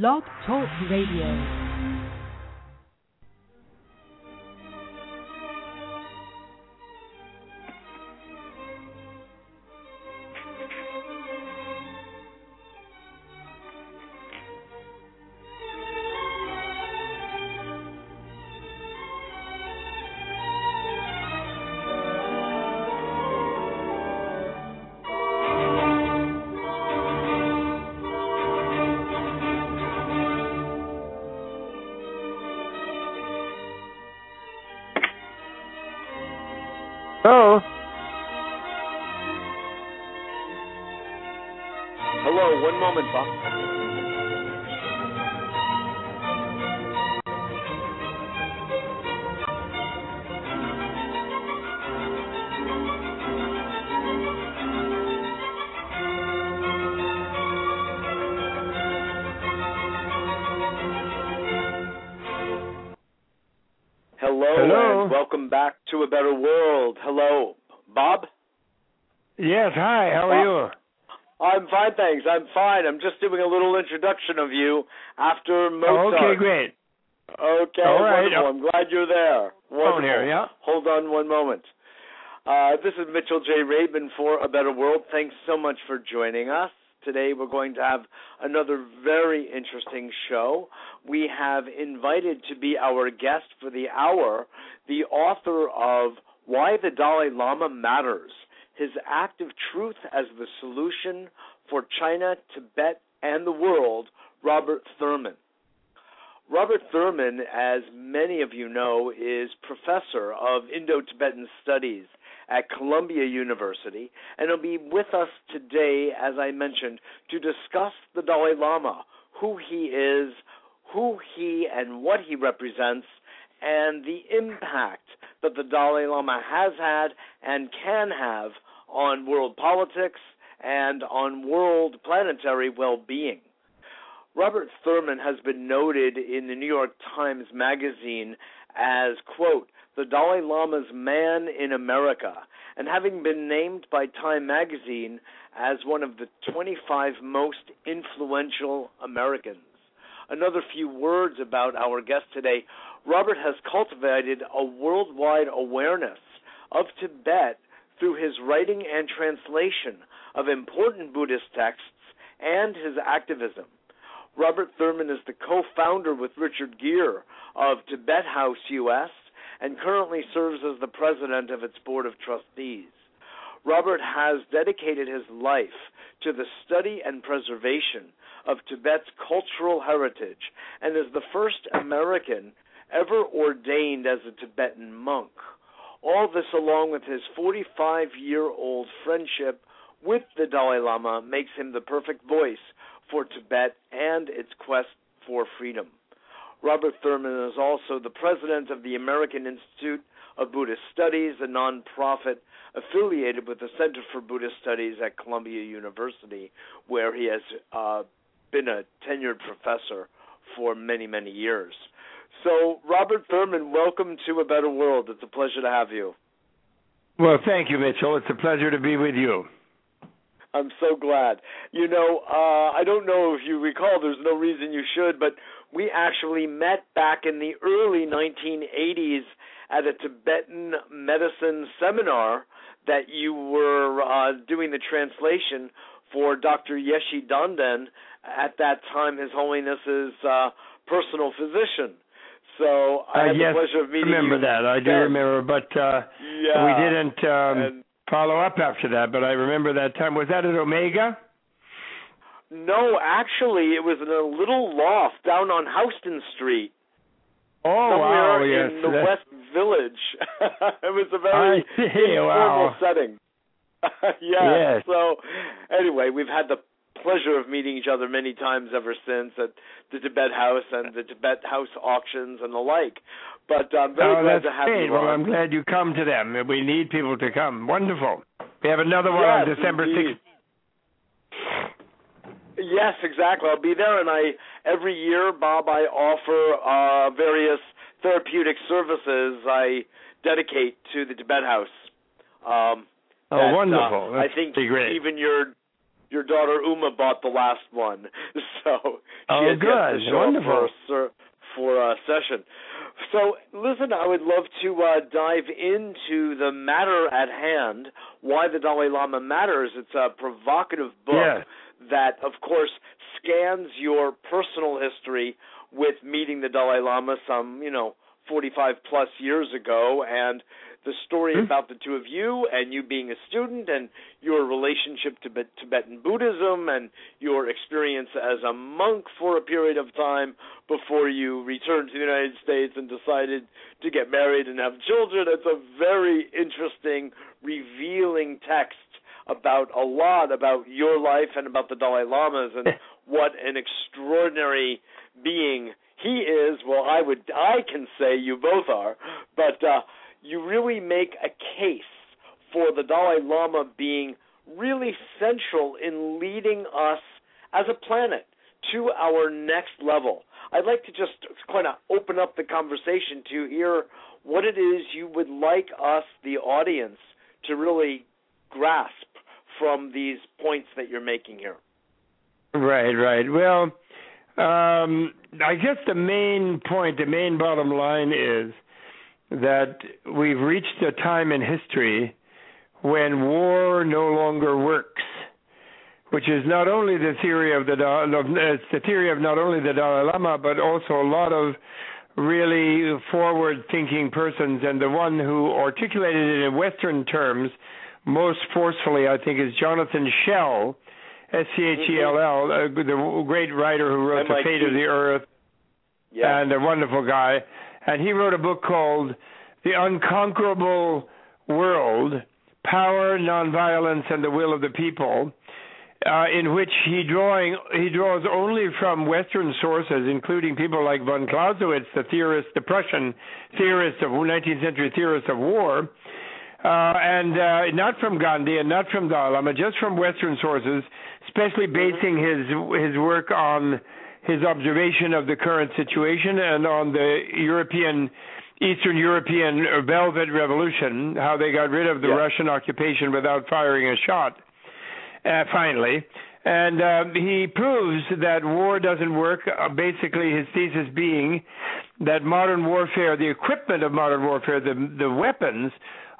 Blog Talk Radio. Thanks. I'm fine. I'm just doing a little introduction of you after Mozart. Okay, great. Okay, all right. Wonderful. I'm glad you're there. Wonderful. Here, yeah. Hold on one moment. This is Mitchell J. Rabin for A Better World. Thanks so much for joining us. Today we're going to have another very interesting show. We have invited to be our guest for the hour the author of Why the Dalai Lama Matters, His Active Truth as the Solution for China, Tibet, and the World, Robert Thurman. Robert Thurman, as many of you know, is professor of Indo-Tibetan Studies at Columbia University, and he'll be with us today, as I mentioned, to discuss the Dalai Lama, who he is, who he and what he represents, and the impact that the Dalai Lama has had and can have on world politics and on world planetary well-being. Robert Thurman has been noted in the New York Times Magazine as, quote, the Dalai Lama's man in America, and having been named by Time Magazine as one of the 25 most influential Americans. Another few words about our guest today. Robert has cultivated a worldwide awareness of Tibet through his writing and translation of important Buddhist texts and his activism. Robert Thurman is the co-founder with Richard Gere of Tibet House U.S. and currently serves as the president of its board of trustees. Robert has dedicated his life to the study and preservation of Tibet's cultural heritage and is the first American ever ordained as a Tibetan monk. All this, along with his 45-year-old friendship with the Dalai Lama, makes him the perfect voice for Tibet and its quest for freedom. Robert Thurman is also the president of the American Institute of Buddhist Studies, a nonprofit affiliated with the Center for Buddhist Studies at Columbia University, where he has been a tenured professor for many, many years. So, Robert Thurman, welcome to A Better World. It's a pleasure to have you. Well, thank you, Mitchell. It's a pleasure to be with you. I'm so glad. You know, I don't know if you recall, there's no reason you should, but we actually met back in the early 1980s at a Tibetan medicine seminar that you were doing the translation for Dr. Yeshi Danden, at that time His Holiness's personal physician. So I had the pleasure of meeting you. I remember that. I do remember, but we didn't follow up after that, but I remember that time. Was that at Omega? No, actually, it was in a little loft down on Houston Street. Oh, wow, yes. In the West Village. It was a very informal setting. Yeah, yes. So anyway, we've had the pleasure of meeting each other many times ever since at the Tibet House and the Tibet House auctions and the like. But I'm very glad to have you. Well, I'm glad you come to them. We need people to come. Wonderful. We have another one on December 6th. Yes, exactly. I'll be there, and every year, Bob, I offer various therapeutic services I dedicate to the Tibet House. Wonderful. That's I think great. Even your daughter Uma bought the last one. So Oh, good. Wonderful. For a session. So, listen, I would love to dive into the matter at hand, Why the Dalai Lama Matters. It's a provocative book that, of course, scans your personal history with meeting the Dalai Lama some, 45-plus years ago, and the story about the two of you and you being a student and your relationship to Tibetan Buddhism and your experience as a monk for a period of time before you returned to the United States and decided to get married and have children. It's a very interesting, revealing text about a lot about your life and about the Dalai Lamas and what an extraordinary being he is. Well, I can say you both are, but you really make a case for the Dalai Lama being really central in leading us as a planet to our next level. I'd like to just kind of open up the conversation to hear what it is you would like us, the audience, to really grasp from these points that you're making here. Right. Well, I guess the main point, the main bottom line is that we've reached a time in history when war no longer works, which is not only the theory of not only the Dalai Lama, but also a lot of really forward-thinking persons, and the one who articulated it in Western terms most forcefully, I think, is Jonathan Schell, S-C-H-E-L-L, the great writer who wrote The Fate of the Earth, and a wonderful guy. And he wrote a book called The Unconquerable World, Power, Nonviolence, and the Will of the People, in which he draws only from Western sources, including people like von Clausewitz, the Prussian theorist of 19th century theorist of war, and not from Gandhi and not from Dalai Lama, just from Western sources, especially basing his work on his observation of the current situation and on the Eastern European Velvet Revolution, how they got rid of the Russian occupation without firing a shot, finally. And he proves that war doesn't work, basically his thesis being that modern warfare, the equipment of modern warfare, the weapons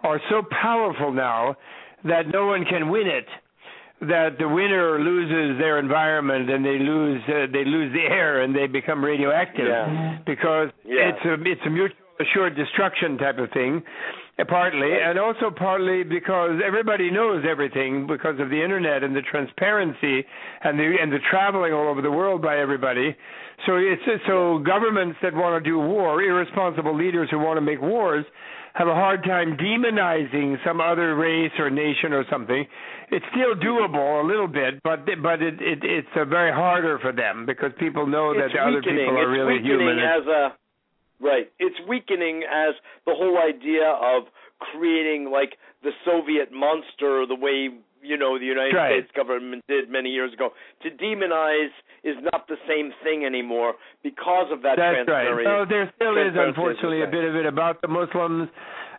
are so powerful now that no one can win it, that the winner loses their environment and they lose the air and they become radioactive because it's a mutual assured destruction type of thing, partly, and also partly because everybody knows everything because of the internet and the transparency and the traveling all over the world by everybody. So governments that want to do war, irresponsible leaders who want to make wars, have a hard time demonizing some other race or nation or something. It's still doable a little bit, but it's very harder for them because people know that other people are really human. It's weakening as the whole idea of creating like the Soviet monster, the way the United States government did many years ago. To demonize is not the same thing anymore because of that transparency. That's right. So there still is, unfortunately, a bit of it about the Muslims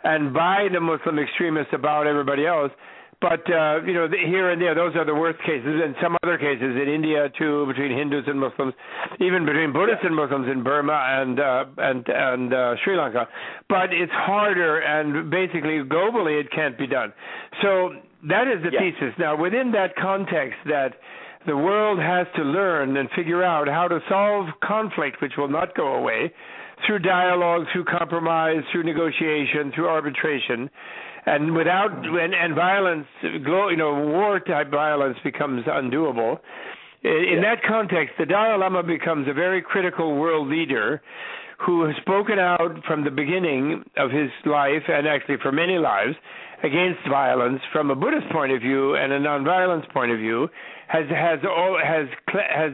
and by the Muslim extremists about everybody else. But, here and there, those are the worst cases. And some other cases in India, too, between Hindus and Muslims, even between Buddhists and Muslims in Burma and Sri Lanka. But it's harder, and basically, globally, it can't be done. So that is the thesis. Now, within that context that the world has to learn and figure out how to solve conflict, which will not go away, through dialogue, through compromise, through negotiation, through arbitration, and violence, war-type violence becomes undoable. In that context, the Dalai Lama becomes a very critical world leader who has spoken out from the beginning of his life, and actually for many lives, against violence from a Buddhist point of view and a nonviolence point of view, has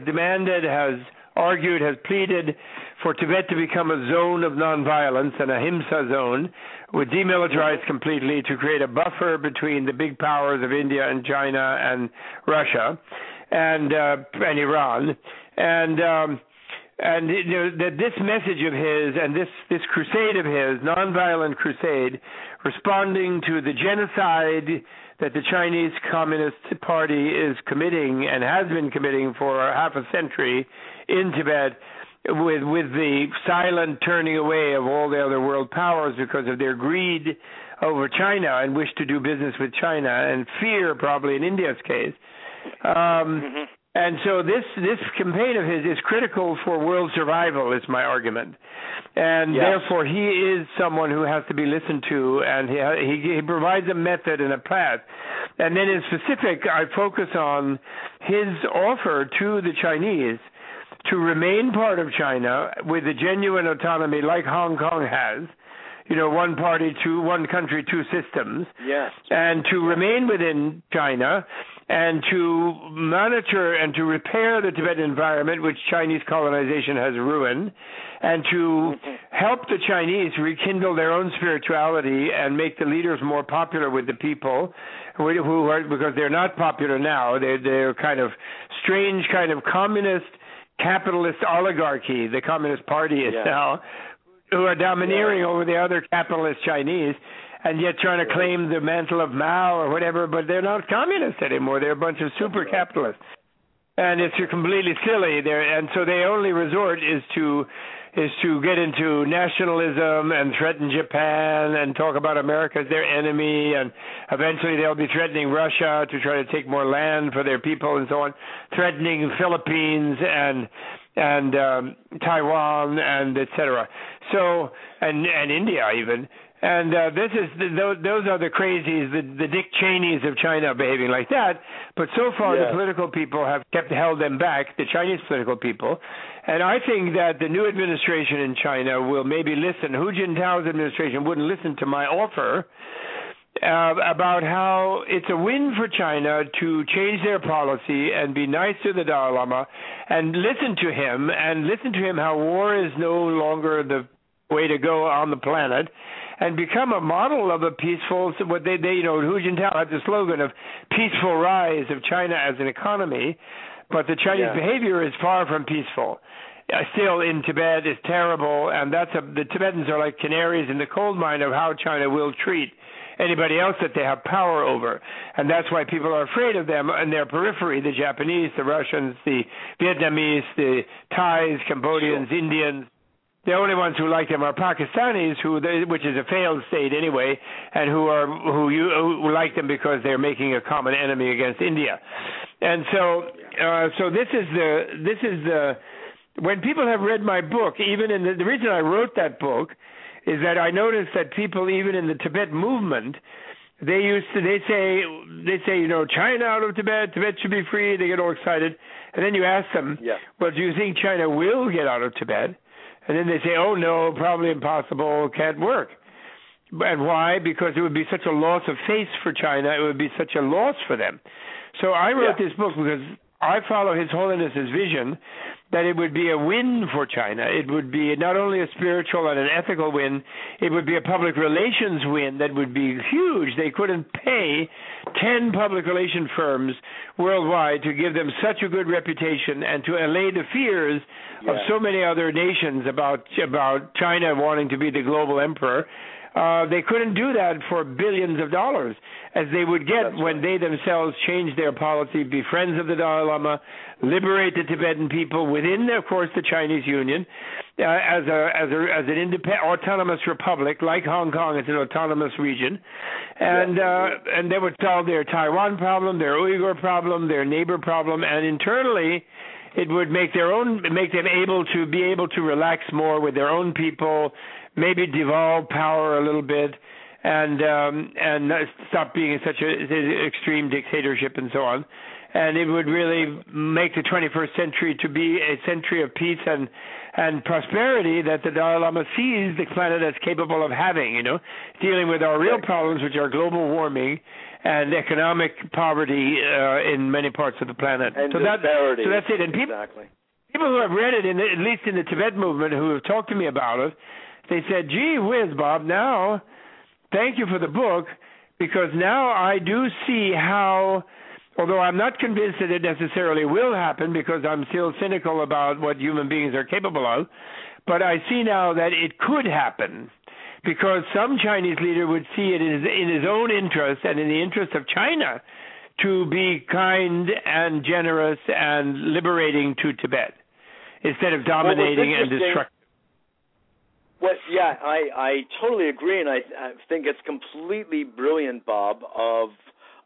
demanded, has argued, has pleaded for Tibet to become a zone of nonviolence, an ahimsa zone, would demilitarize completely to create a buffer between the big powers of India and China and Russia and Iran. And And you know, that this message of his and this crusade of his, nonviolent crusade, responding to the genocide that the Chinese Communist Party is committing and has been committing for half a century in Tibet, with the silent turning away of all the other world powers because of their greed over China and wish to do business with China and fear, probably in India's case. And so this campaign of his is critical for world survival, is my argument. And therefore he is someone who has to be listened to, and he provides a method and a path. And then in specific, I focus on his offer to the Chinese to remain part of China with a genuine autonomy like Hong Kong has, you know, one party, one country, two systems, and to remain within China, and to monitor and to repair the Tibetan environment, which Chinese colonization has ruined, and to help the Chinese rekindle their own spirituality and make the leaders more popular with the people, who are, because they're not popular now. They're kind of strange, kind of communist, capitalist oligarchy, the Communist Party is now, who are domineering over the other capitalist Chinese, and yet trying to claim the mantle of Mao or whatever, but they're not communists anymore. They're a bunch of super capitalists. And it's completely silly. And so their only resort is to get into nationalism and threaten Japan and talk about America as their enemy, and eventually they'll be threatening Russia to try to take more land for their people and so on, threatening Philippines and Taiwan and et cetera. So, and India even. And those are the crazies, the Dick Cheneys of China behaving like that. But so far, the political people have held them back, the Chinese political people. And I think that the new administration in China will maybe listen. Hu Jintao's administration wouldn't listen to my offer about how it's a win for China to change their policy and be nice to the Dalai Lama and listen to him how war is no longer the way to go on the planet, and become a model of a peaceful, what they you know, Hu Jintao had the slogan of peaceful rise of China as an economy, but the Chinese behavior is far from peaceful. Still in Tibet is terrible, and the Tibetans are like canaries in the coal mine of how China will treat anybody else that they have power over. And that's why people are afraid of them and their periphery, the Japanese, the Russians, the Vietnamese, the Thais, Cambodians, Indians. The only ones who like them are Pakistanis, which is a failed state anyway, and who like them because they're making a common enemy against India. And so this is the when people have read my book, even in the reason I wrote that book is that I noticed that people even in the Tibet movement, they say, you know, China out of Tibet, Tibet should be free. They get all excited, and then you ask them, well, do you think China will get out of Tibet? And then they say, oh, no, probably impossible, can't work. And why? Because it would be such a loss of face for China. It would be such a loss for them. So I wrote this book because I follow His Holiness's vision that it would be a win for China. It would be not only a spiritual and an ethical win, it would be a public relations win that would be huge. They couldn't pay 10 public relations firms worldwide to give them such a good reputation and to allay the fears of so many other nations about China wanting to be the global emperor. They couldn't do that for billions of dollars, as they would get when they themselves change their policy, be friends of the Dalai Lama, liberate the Tibetan people within, of course, the Chinese Union, as an independent, autonomous republic, like Hong Kong is an autonomous region, and they would solve their Taiwan problem, their Uyghur problem, their neighbor problem, and internally, it would make them able to relax more with their own people, maybe devolve power a little bit, and stop being in such an extreme dictatorship and so on. And it would really make the 21st century to be a century of peace and prosperity that the Dalai Lama sees the planet as capable of having, you know, dealing with our real problems, which are global warming and economic poverty in many parts of the planet. And so that's it. And people who have read it, at least in the Tibet movement, who have talked to me about it, they said, gee whiz, Bob, now thank you for the book, because now I do see how although I'm not convinced that it necessarily will happen because I'm still cynical about what human beings are capable of, but I see now that it could happen because some Chinese leader would see it in his own interest and in the interest of China to be kind and generous and liberating to Tibet instead of dominating and destructive. Well, yeah, I totally agree, and I think it's completely brilliant, Bob,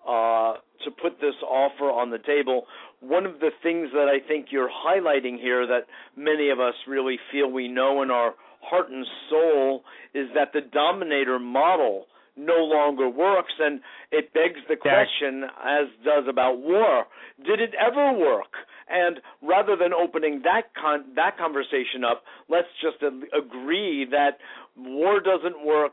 to put this offer on the table. One of the things that I think you're highlighting here that many of us really feel we know in our heart and soul is that the dominator model no longer works, and it begs the question, as does about war, did it ever work? And rather than opening that conversation up, let's just agree that war doesn't work,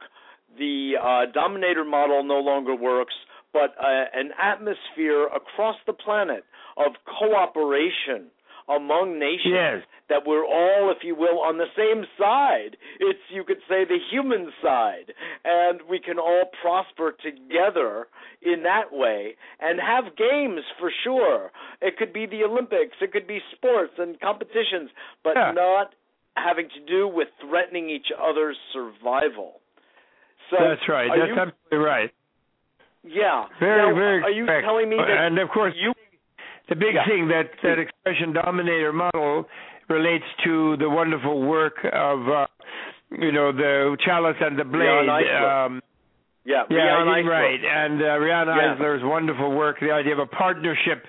the dominator model no longer works, but an atmosphere across the planet of cooperation among nations, yes, that we're all, if you will, on the same side. It's, you could say, the human side. And we can all prosper together in that way and have games for sure. It could be the Olympics. It could be sports and competitions, but not having to do with threatening each other's survival. So that's right. That's absolutely right. Yeah. Very, now, very. Are you telling me that and of course you... The big thing that expression dominator model relates to the wonderful work of, the Chalice and the Blade. Rian Eisler. Right. And Rian Eisler's wonderful work, the idea of a partnership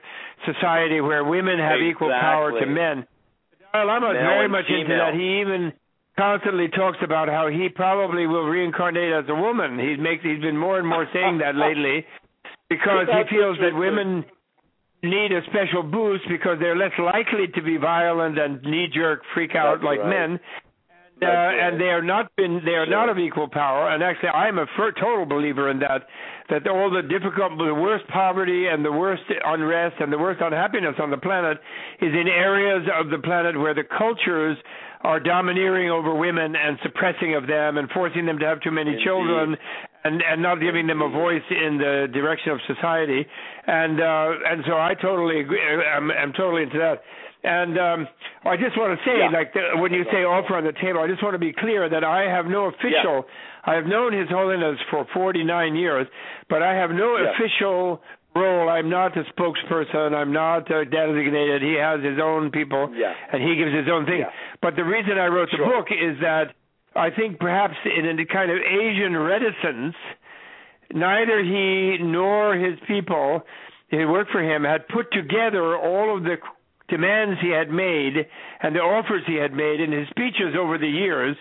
society where women have equal power to men. Dalai Lama is very much into that. He even constantly talks about how he probably will reincarnate as a woman. He's been more and more saying that lately because he feels that women need a special boost because they're less likely to be violent and knee-jerk freak out men, and they are not of equal power. And actually, I'm a total believer in that all the worst poverty and the worst unrest and the worst unhappiness on the planet is in areas of the planet where the cultures are domineering over women and suppressing of them and forcing them to have too many children and not giving them a voice in the direction of society. And so I totally agree. I'm totally into that. And I just want to say, when you say offer on the table, I just want to be clear that I have no official. I have known His Holiness for 49 years, but I have no official role. I'm not a spokesperson. I'm not designated. He has his own people, and he gives his own thing. Yeah. But the reason I wrote the book is that I think perhaps in a kind of Asian reticence, neither he nor his people who worked for him had put together all of the demands he had made and the offers he had made in his speeches over the years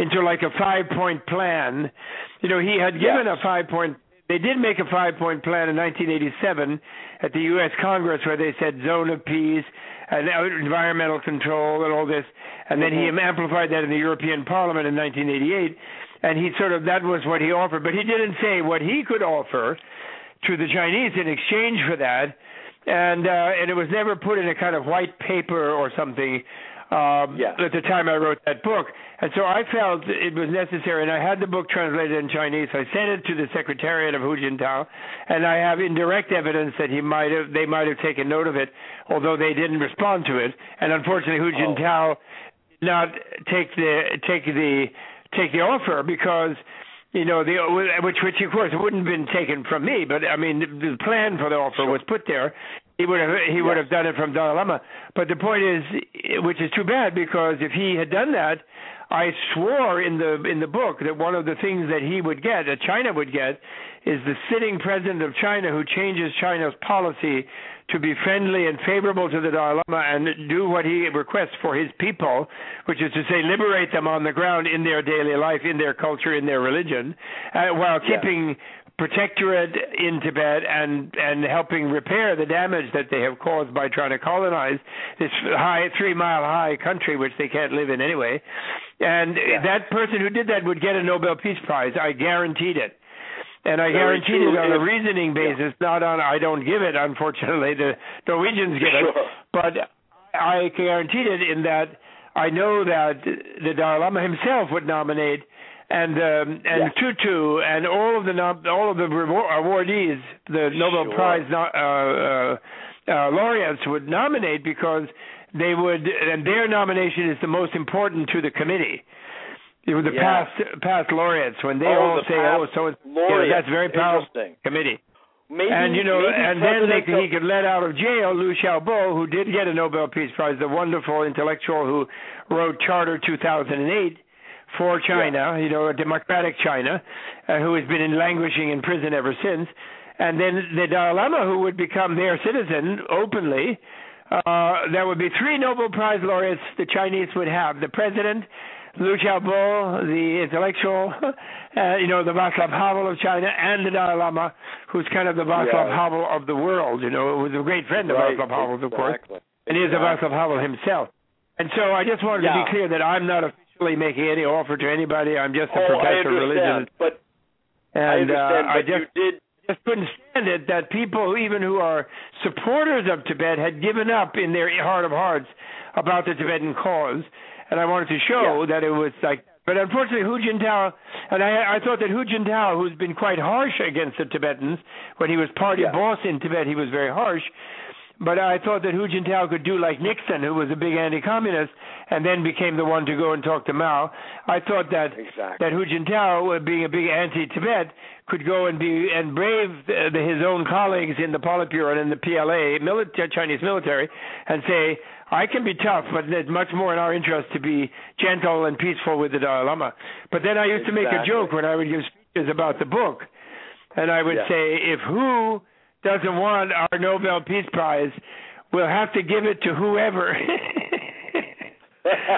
into like a 5-point plan. You know, he had given a 5-point. They did make a 5-point plan in 1987 at the U.S. Congress where they said zone of peace and environmental control and all this. And then he amplified that in the European Parliament in 1988. And he that was what he offered. But he didn't say what he could offer to the Chinese in exchange for that. And it was never put in a kind of white paper or something at the time I wrote that book. And so I felt it was necessary, and I had the book translated in Chinese. I sent it to the secretariat of Hu Jintao, and I have indirect evidence that they might have taken note of it, although they didn't respond to it. And unfortunately, Hu Jintao did not take the offer because, which of course wouldn't have been taken from me, but I mean the plan for the offer was put there. He would have done it from Dalai Lama. But the point is, which is too bad, because if he had done that, I swore in the book that one of the things that he would get, that China would get, is the sitting president of China who changes China's policy to be friendly and favorable to the Dalai Lama and do what he requests for his people, which is to say liberate them on the ground in their daily life, in their culture, in their religion, while keeping protectorate in Tibet and helping repair the damage that they have caused by trying to colonize this 3-mile-high country, which they can't live in anyway. And that person who did that would get a Nobel Peace Prize. I guaranteed it. And I guaranteed it on a reasoning basis, not on I don't give it, unfortunately. The Norwegians give it. But I guaranteed it in that I know that the Dalai Lama himself would nominate and Tutu and all of the awardees, the Nobel Prize laureates would nominate, because they would, and their nomination is the most important to the committee. It was the past laureates, when they all say, that's very powerful committee. Maybe, and then he could let out of jail Liu Xiaobo, who did get a Nobel Peace Prize, the wonderful intellectual who wrote Charter 2008 for China, a democratic China, who has been languishing in prison ever since. And then the Dalai Lama, who would become their citizen openly. There would be three Nobel Prize laureates the Chinese would have: the president, Liu Xiaobo, the intellectual, the Vaclav Havel of China, and the Dalai Lama, who's kind of the Vaclav Havel of the world. Who was a great friend of Vaclav Havel, of course, and is a Vaclav Havel himself. And so I just wanted to be clear that I'm not officially making any offer to anybody. I'm just a professor of religion. I just couldn't stand it that people, even who are supporters of Tibet, had given up in their heart of hearts about the Tibetan cause. And I wanted to show that it was like, but unfortunately, Hu Jintao, and I thought that Hu Jintao, who's been quite harsh against the Tibetans, when he was party boss in Tibet, he was very harsh. But I thought that Hu Jintao could do like Nixon, who was a big anti-communist, and then became the one to go and talk to Mao. I thought that that Hu Jintao, being a big anti-Tibet, could go and brave his own colleagues in the Politburo and in the PLA, Chinese military, and say, I can be tough, but it's much more in our interest to be gentle and peaceful with the Dalai Lama. But then I used to make a joke when I would give speeches about the book, and I would say, if Hu doesn't want our Nobel Peace Prize, we'll have to give it to whoever.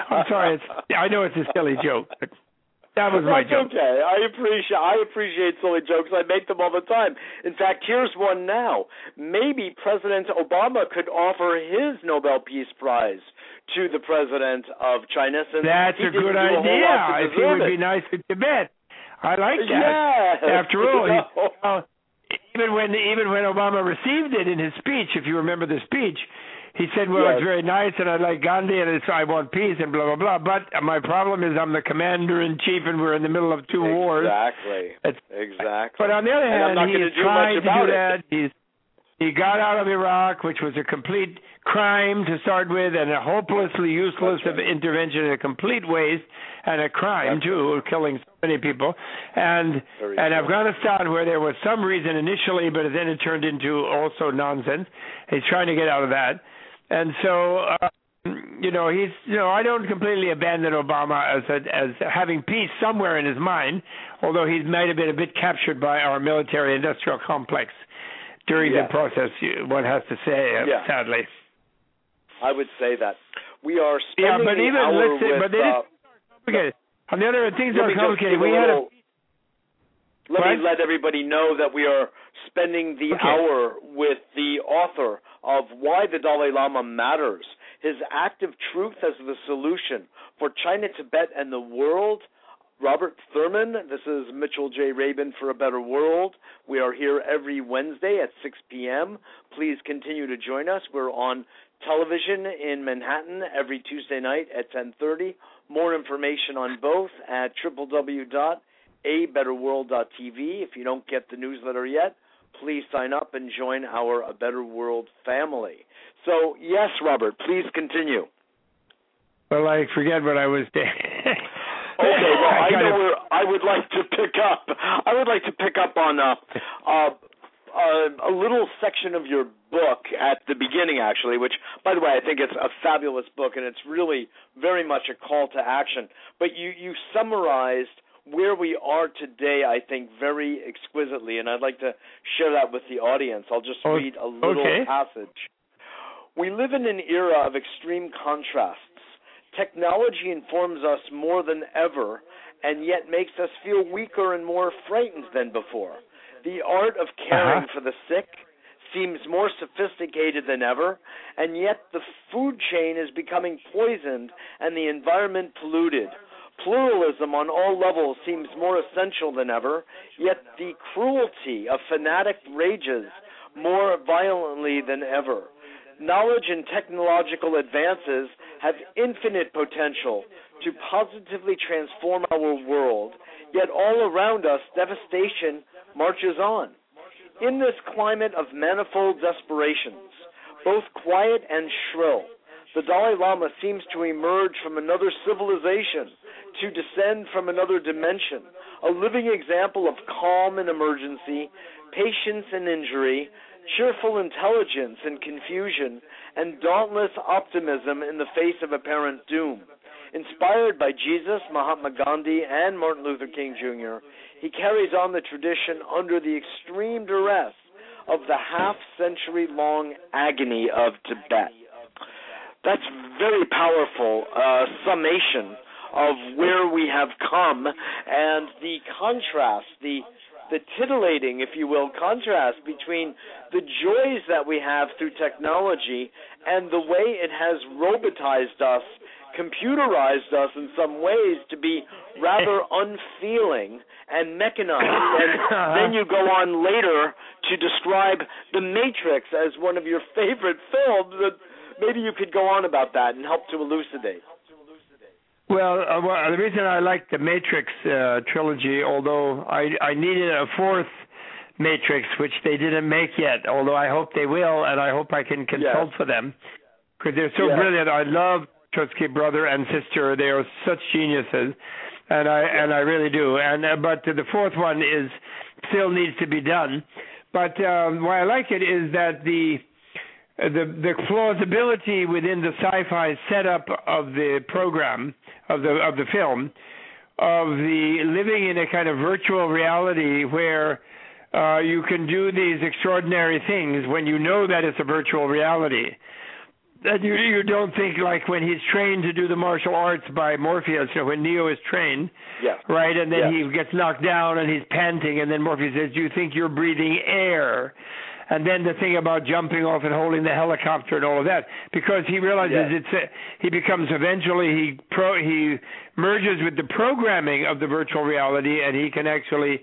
I'm sorry, I know it's a silly joke, but that was my joke. Okay, I appreciate silly jokes. I make them all the time. In fact, here's one now. Maybe President Obama could offer his Nobel Peace Prize to the president of China. Since that's a good idea. I think it would be nice to Tibet. I like that. Yeah. After all, even when Obama received it in his speech, if you remember the speech, he said, well, it's very nice, and I like Gandhi, and I want peace, and blah, blah, blah. But my problem is I'm the commander-in-chief, and we're in the middle of two wars. Exactly. But on the other hand, he tried to do that. He got out of Iraq, which was a complete crime to start with, and a hopelessly useless intervention, and a complete waste, and a crime, too, killing so many people. And Afghanistan, where there was some reason initially, but then it turned into also nonsense. He's trying to get out of that. And so, I don't completely abandon Obama as having peace somewhere in his mind, although he might have been a bit captured by our military-industrial complex during the process, one has to say, sadly. I would say that. We are spending the hour with... On the other hand, things are complicated. Let me let everybody know that we are spending the hour with the author of Why the Dalai Lama Matters, His Active Truth as the Solution for China, Tibet, and the World, Robert Thurman. This is Mitchell J. Rabin for A Better World. We are here every Wednesday at 6 p.m. Please continue to join us. We're on television in Manhattan every Tuesday night at 10:30. More information on both at www.abetterworld.com. abetterworld.tv. If you don't get the newsletter yet, please sign up and join our A Better World family. So, yes, Robert, please continue. Well, I forget what I was doing. Okay, well, I would like to pick up on a little section of your book at the beginning, actually, which, by the way, I think it's a fabulous book, and it's really very much a call to action. But you summarized where we are today, I think, very exquisitely, and I'd like to share that with the audience. I'll just read a little passage. We live in an era of extreme contrasts. Technology informs us more than ever, and yet makes us feel weaker and more frightened than before. The art of caring for the sick seems more sophisticated than ever, and yet the food chain is becoming poisoned and the environment polluted. Pluralism on all levels seems more essential than ever, yet the cruelty of fanatic rages more violently than ever. knowledge and technological advances have infinite potential to positively transform our world, yet all around us devastation marches on. In this climate of manifold desperations, both quiet and shrill, the Dalai Lama seems to emerge from another civilization, to descend from another dimension, a living example of calm in emergency, patience in injury, cheerful intelligence in confusion, and dauntless optimism in the face of apparent doom. Inspired by Jesus, Mahatma Gandhi, and Martin Luther King Jr., he carries on the tradition under the extreme duress of the half-century-long agony of Tibet. That's very powerful summation of where we have come and the contrast, the titillating, if you will, contrast between the joys that we have through technology and the way it has robotized us, computerized us in some ways to be rather unfeeling and mechanized. And then you go on later to describe The Matrix as one of your favorite films. Maybe you could go on about that and help to elucidate. Well, the reason I like the Matrix trilogy, although I needed a fourth Matrix, which they didn't make yet, although I hope they will, and I hope I can consult for them, because they're so brilliant. I love Trotsky brother and sister. They are such geniuses, and I really do. And but the fourth one is still needs to be done. But why I like it is that the plausibility within the sci-fi setup of the program, of the film, of the living in a kind of virtual reality where you can do these extraordinary things when you know that it's a virtual reality. That you don't think, like when he's trained to do the martial arts by Morpheus, or when Neo is trained, right? And then he gets knocked down and he's panting, and then Morpheus says, "Do you think you're breathing air?" And then the thing about jumping off and holding the helicopter and all of that, because he realizes he becomes eventually he merges with the programming of the virtual reality, and he can actually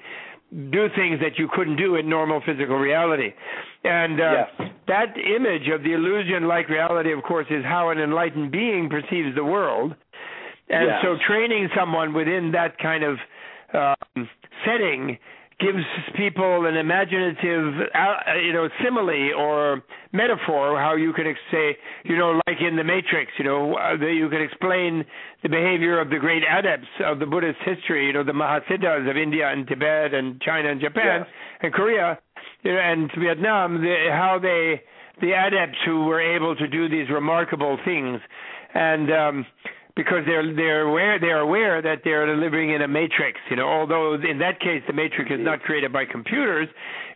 do things that you couldn't do in normal physical reality. And that image of the illusion-like reality, of course, is how an enlightened being perceives the world. And so training someone within that kind of setting gives people an imaginative, simile or metaphor, how you can say, like in The Matrix, you can explain the behavior of the great adepts of the Buddhist history, the Mahasiddhas of India and Tibet and China and Japan and Korea and Vietnam, the adepts who were able to do these remarkable things. And because they're aware that they're living in a matrix, although in that case the matrix is not created by computers,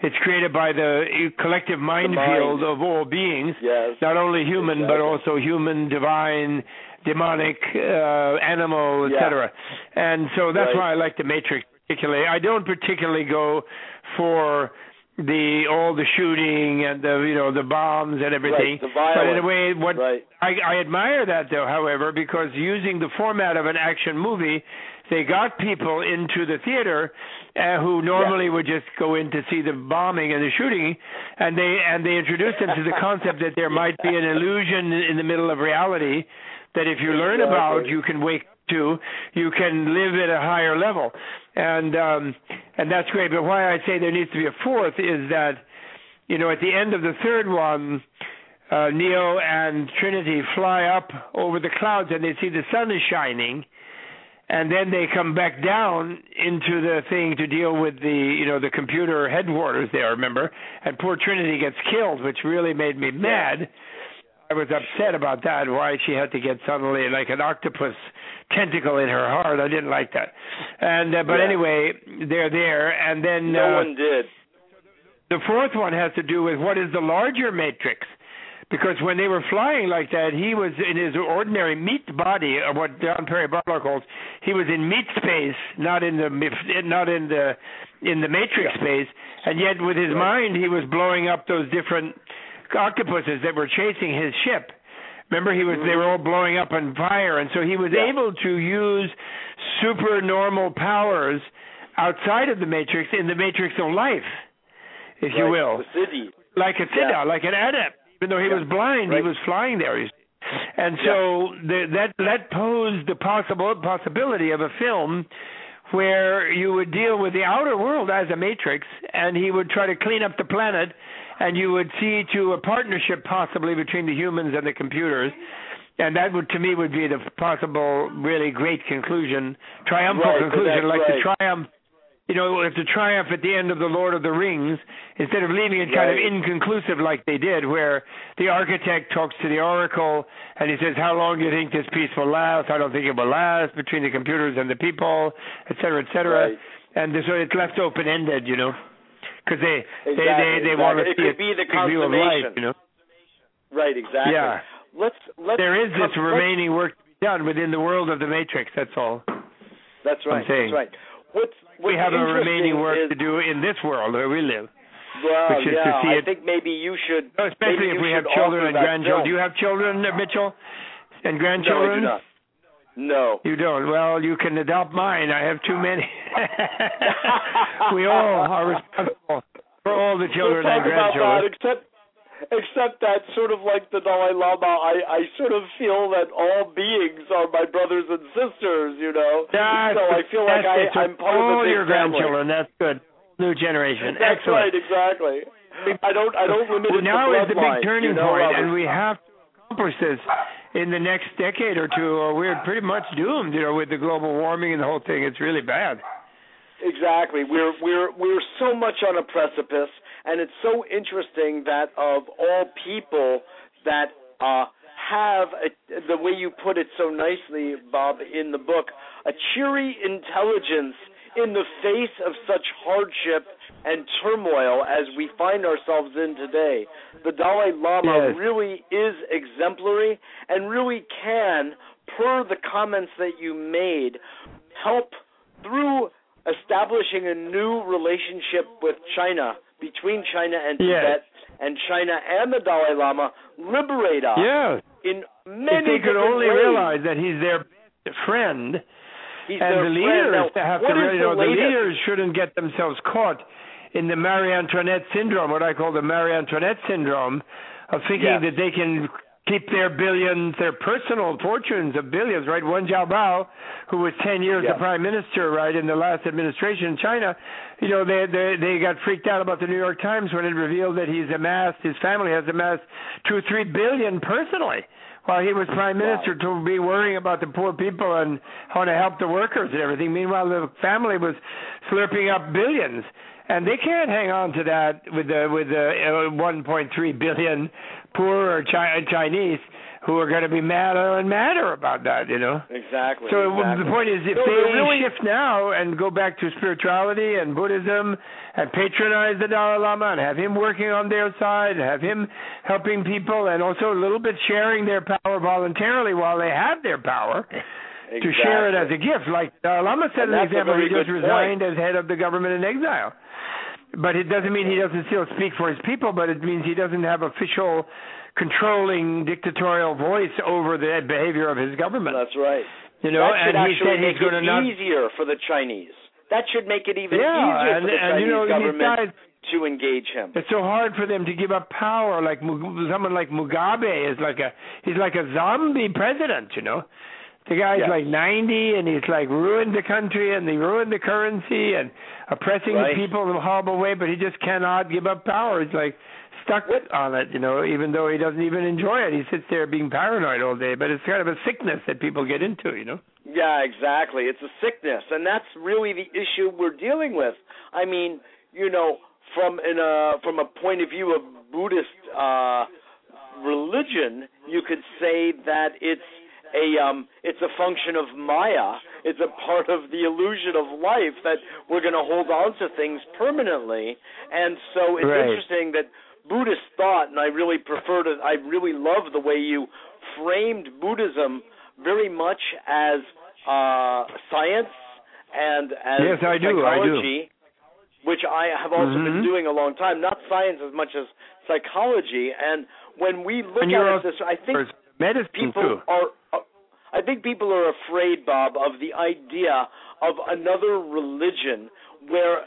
it's created by the collective minefield of all beings, not only human but also human, divine, demonic, animal, etc. And so that's why I like the Matrix particularly. I don't particularly go for all the shooting and the bombs and everything. The violence, but in a way, I admire that though. However, because using the format of an action movie, they got people into the theater who normally would just go in to see the bombing and the shooting, and they introduced them to the concept that there might be an illusion in the middle of reality that if you learn about, you can wake up to, you can live at a higher level. And that's great. But why I say there needs to be a fourth is that, at the end of the third one, Neo and Trinity fly up over the clouds and they see the sun is shining, and then they come back down into the thing to deal with the computer headquarters there, remember? And poor Trinity gets killed, which really made me mad. I was upset about that, why she had to get suddenly like an octopus tentacle in her heart. I didn't like that. And but anyway, they're there. And then no one did. The fourth one has to do with what is the larger matrix. Because when they were flying like that, he was in his ordinary meat body, or what John Perry Barlow calls, he was in meat space, not in the matrix space. And yet with his mind, he was blowing up those different octopuses that were chasing his ship. Remember, they were all blowing up on fire, and so he was able to use supernormal powers outside of the Matrix, in the Matrix of life, if you will. Like a siddha, like an adept. Even though he was blind, right. He was flying there. And so that posed the possibility of a film where you would deal with the outer world as a matrix, and he would try to clean up the planet, and you would see to a partnership possibly between the humans and the computers. And that would, to me, would be the possible really great conclusion, triumphal conclusion, like the triumph. You know, it's a triumph at the end of The Lord of the Rings, instead of leaving it kind of inconclusive like they did, where the architect talks to the oracle and he says, how long do you think this peace will last? I don't think it will last between the computers and the people, et cetera, et cetera. Right. And so it's left open-ended, you know, because they want to see it. It could be the consummation. View of life, you know? Right, exactly. Yeah. There is this remaining work to be done within the world of the Matrix, that's all. That's right, that's right. What's we have a remaining work to do in this world where we live, which is to see it. I think maybe you should. No, especially if we have children and grandchildren. Do you have children, Mitchell, and grandchildren? No, I do not. No. You don't? Well, you can adopt mine. I have too many. We all are responsible for all the children and grandchildren. Except that, sort of like the Dalai Lama, I sort of feel that all beings are my brothers and sisters, you know. So I feel like I'm part of the big family. All your grandchildren, that's good. New generation, that's excellent. Right, exactly. I don't limit it to bloodline. Now is the big turning point, and we have to accomplish this in the next decade or two, or we're pretty much doomed, you know, with the global warming and the whole thing. It's really bad. Exactly. We're so much on a precipice, and it's so interesting that of all people that have the way you put it so nicely, Bob, in the book, a cheery intelligence in the face of such hardship and turmoil as we find ourselves in today. The Dalai Lama really is exemplary and really can, per the comments that you made, help through establishing a new relationship with China, between China and Tibet, and China and the Dalai Lama, liberate us in many different ways. If they could only realize that he's their friend, the leaders shouldn't get themselves caught in the Marie Antoinette syndrome, what I call the Marie Antoinette syndrome, of thinking that they can keep their billions, their personal fortunes of billions, right? Wen Jiabao, who was 10 years the prime minister, right, in the last administration in China, you know, they got freaked out about the New York Times when it revealed that his family has amassed $2 or $3 billion personally while he was prime minister, to be worrying about the poor people and how to help the workers and everything. Meanwhile, the family was slurping up billions. And they can't hang on to that with the 1.3 billion poor Chinese who are going to be madder and madder about that, you know. Exactly. So the point is, if they really shift now and go back to spirituality and Buddhism and patronize the Dalai Lama and have him working on their side and have him helping people and also a little bit sharing their power voluntarily while they have their power. Exactly. To share it as a gift. Like Dalai Lama said in the example, he just resigned as head of the government in exile. But it doesn't mean he doesn't still speak for his people, but it means he doesn't have official, controlling, dictatorial voice over the behavior of his government. That's right. You know, that should make it easier for the Chinese. That should make it even easier for the Chinese government to engage him. It's so hard for them to give up power. Like someone like Mugabe he's like a zombie president, you know. The guy's like 90, and he's like ruined the country, and he ruined the currency, and oppressing people in a horrible way, but he just cannot give up power. He's like stuck on it, you know, even though he doesn't even enjoy it. He sits there being paranoid all day, but it's kind of a sickness that people get into, you know? Yeah, exactly. It's a sickness, and that's really the issue we're dealing with. I mean, you know, from a point of view of Buddhist religion, you could say that it's a function of Maya. It's a part of the illusion of life that we're going to hold on to things permanently. And so it's interesting that Buddhist thought, and I really love the way you framed Buddhism very much as science and as psychology, which I have also been doing a long time, not science as much as psychology. And when we look at this, I think I think people are afraid, Bob, of the idea of another religion where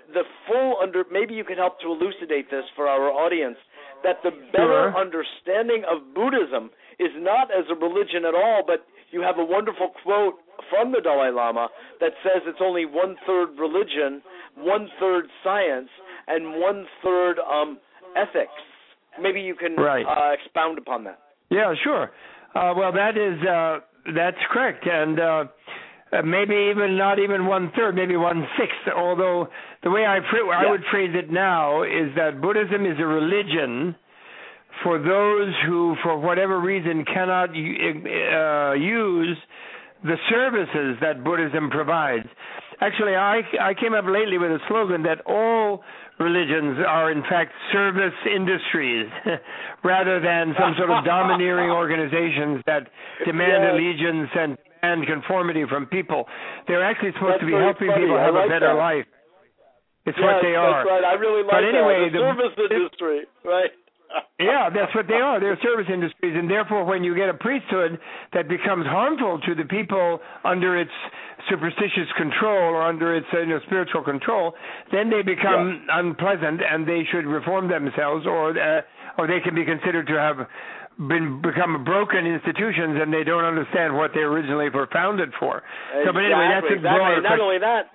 maybe you could help to elucidate this for our audience, that the better understanding of Buddhism is not as a religion at all, but you have a wonderful quote from the Dalai Lama that says it's only 1/3 religion, 1/3 science, and 1/3 ethics. Maybe you can expound upon that. Yeah, sure. Well, that is that's correct, and maybe even not even 1/3, maybe 1/6. Although the way I would phrase it now is that Buddhism is a religion for those who, for whatever reason, cannot use the services that Buddhism provides. Actually, I came up lately with a slogan that all religions are, in fact, service industries rather than some sort of domineering organizations that demand allegiance and conformity from people. They're actually supposed to be helping people have a better life. It's what they are. That's right. I really like the service industry, right? Yeah, that's what they are. They're service industries, and therefore when you get a priesthood that becomes harmful to the people under its superstitious control or under its spiritual control, then they become unpleasant and they should reform themselves, or they can be considered to have become broken institutions and they don't understand what they originally were founded for. Exactly. So, but anyway, that's a broader perspective. Not only that,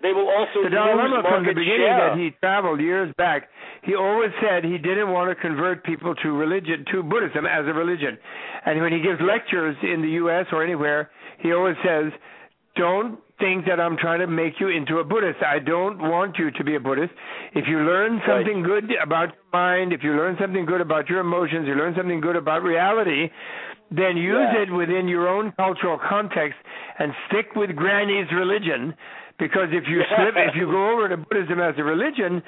they will also the Dalai Lama, from the beginning that he traveled years back, he always said he didn't want to convert people to religion, to Buddhism as a religion. And when he gives lectures in the U.S. or anywhere, he always says, don't think that I'm trying to make you into a Buddhist. I don't want you to be a Buddhist. If you learn something good about your mind, if you learn something good about your emotions, you learn something good about reality, then use it within your own cultural context and stick with Granny's religion. Because if you slip, if you go over to Buddhism as a religion,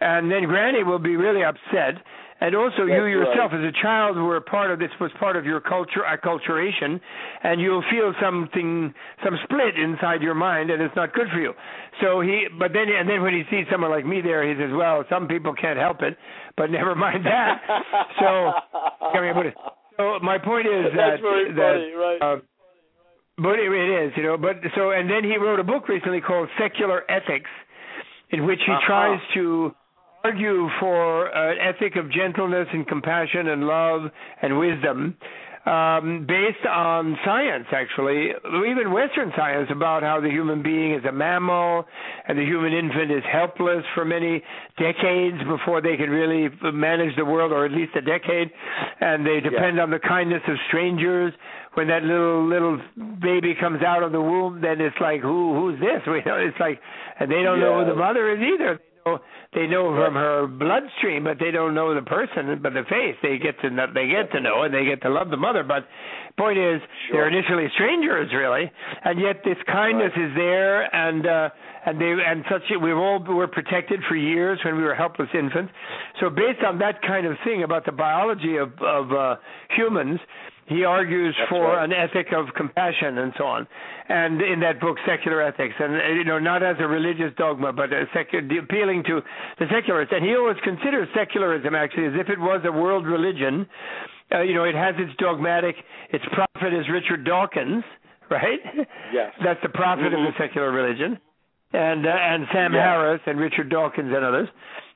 and then Granny will be really upset. And also you yourself as a child were part of this, was part of your culture, acculturation, and you'll feel something, some split inside your mind, and it's not good for you. So then when he sees someone like me there, he says, well, some people can't help it, but never mind that. So my point is that's that but it is, you know. But so, and then he wrote a book recently called Secular Ethics, in which he tries to argue for an ethic of gentleness and compassion and love and wisdom, based on science, actually, even Western science, about how the human being is a mammal and the human infant is helpless for many decades before they can really manage the world, or at least a decade, and they depend on the kindness of strangers. When that little baby comes out of the womb, then it's like, who's this? It's like, and they don't know who the mother is either. They know from her bloodstream, but they don't know the person, but the face. They get to know, and they get to love the mother. But point is, they're initially strangers, really, and yet this kindness is there, we're protected for years when we were helpless infants. So based on that kind of thing about the biology of humans, he argues an ethic of compassion and so on, and in that book, Secular Ethics, and not as a religious dogma, but appealing to the secularists. And he always considers secularism actually as if it was a world religion. It has its dogmatic. Its prophet is Richard Dawkins, right? Yes, that's the prophet of the secular religion, and Sam Harris and Richard Dawkins and others,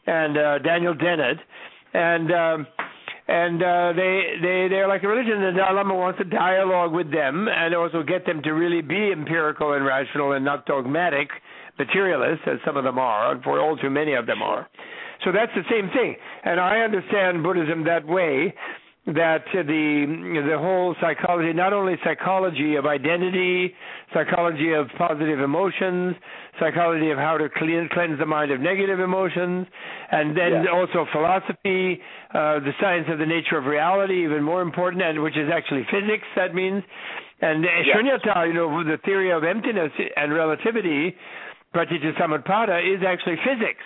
and Daniel Dennett, and. They're like a religion, and the Dalai Lama wants to dialogue with them and also get them to really be empirical and rational and not dogmatic materialists, as some of them are, and for all too many of them are. So that's the same thing. And I understand Buddhism that way, that the whole psychology, not only psychology of identity, psychology of positive emotions, psychology of how to cleanse the mind of negative emotions, and then also philosophy, the science of the nature of reality, even more important, and which is actually physics, that means. And Shunyata, the theory of emptiness and relativity, Praticca-samutpada, is actually physics.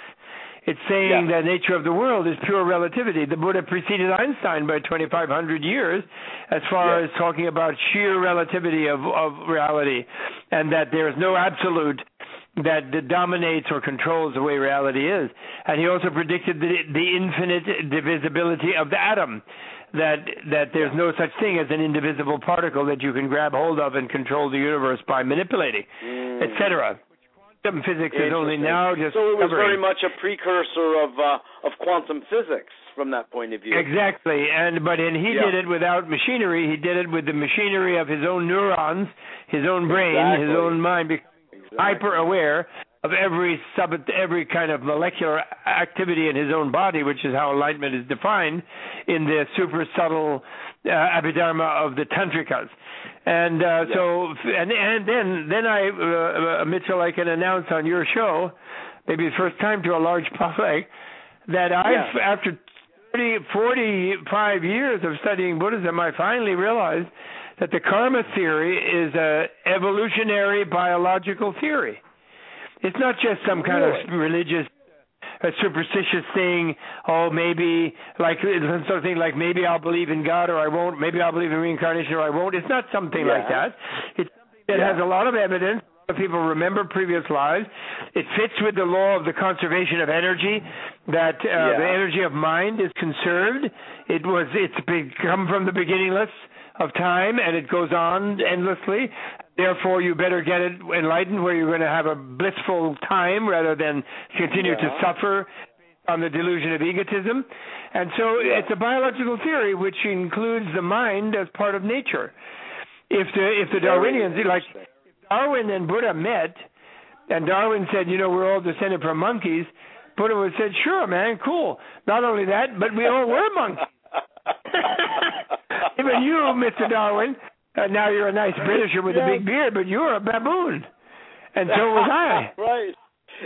It's saying the nature of the world is pure relativity. The Buddha preceded Einstein by 2,500 years as far as talking about sheer relativity of reality, and that there is no absolute that dominates or controls the way reality is. And he also predicted the infinite divisibility of the atom, that there's no such thing as an indivisible particle that you can grab hold of and control the universe by manipulating, etc. Quantum physics is only now just so it was very much a precursor of quantum physics from that point of view. Exactly, but he did it without machinery. He did it with the machinery of his own neurons, his own brain, his own mind, hyper aware of every kind of molecular activity in his own body, which is how enlightenment is defined in the super subtle Abhidharma of the Tantrikas. And then I, Mitchell, I can announce on your show, maybe the first time to a large public, that I've, after 45 years of studying Buddhism, I finally realized that the karma theory is an evolutionary biological theory. It's not just some kind of religious, a superstitious thing. Oh, maybe like something like maybe I'll believe in God or I won't. Maybe I'll believe in reincarnation or I won't. It's not something like that. It's something that has a lot of evidence. People remember previous lives. It fits with the law of the conservation of energy, that the energy of mind is conserved. It's become from the beginningless of time, and it goes on endlessly. Therefore, you better get it enlightened where you're going to have a blissful time rather than continue to suffer on the delusion of egotism. And so it's a biological theory which includes the mind as part of nature. If the Darwinians, like Darwin and Buddha met, and Darwin said, you know, we're all descended from monkeys, Buddha would said, sure, man, cool. Not only that, but we all were monkeys. Even you, Mr. Darwin, now you're a nice Britisher with a big beard, but you're a baboon. And so was I. Right.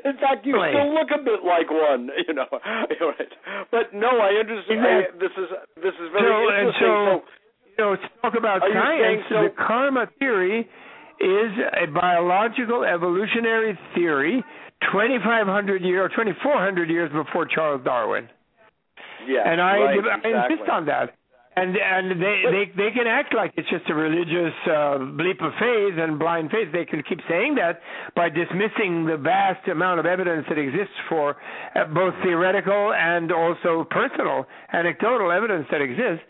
In fact, you still look a bit like one, you know. Right. But no, I understand. This is very interesting. So talk about science. The karma theory is a biological evolutionary theory 2,400 years before Charles Darwin. Yeah, and I insist on that. And they can act like it's just a religious leap of faith and blind faith. They can keep saying that by dismissing the vast amount of evidence that exists for both theoretical and also personal anecdotal evidence that exists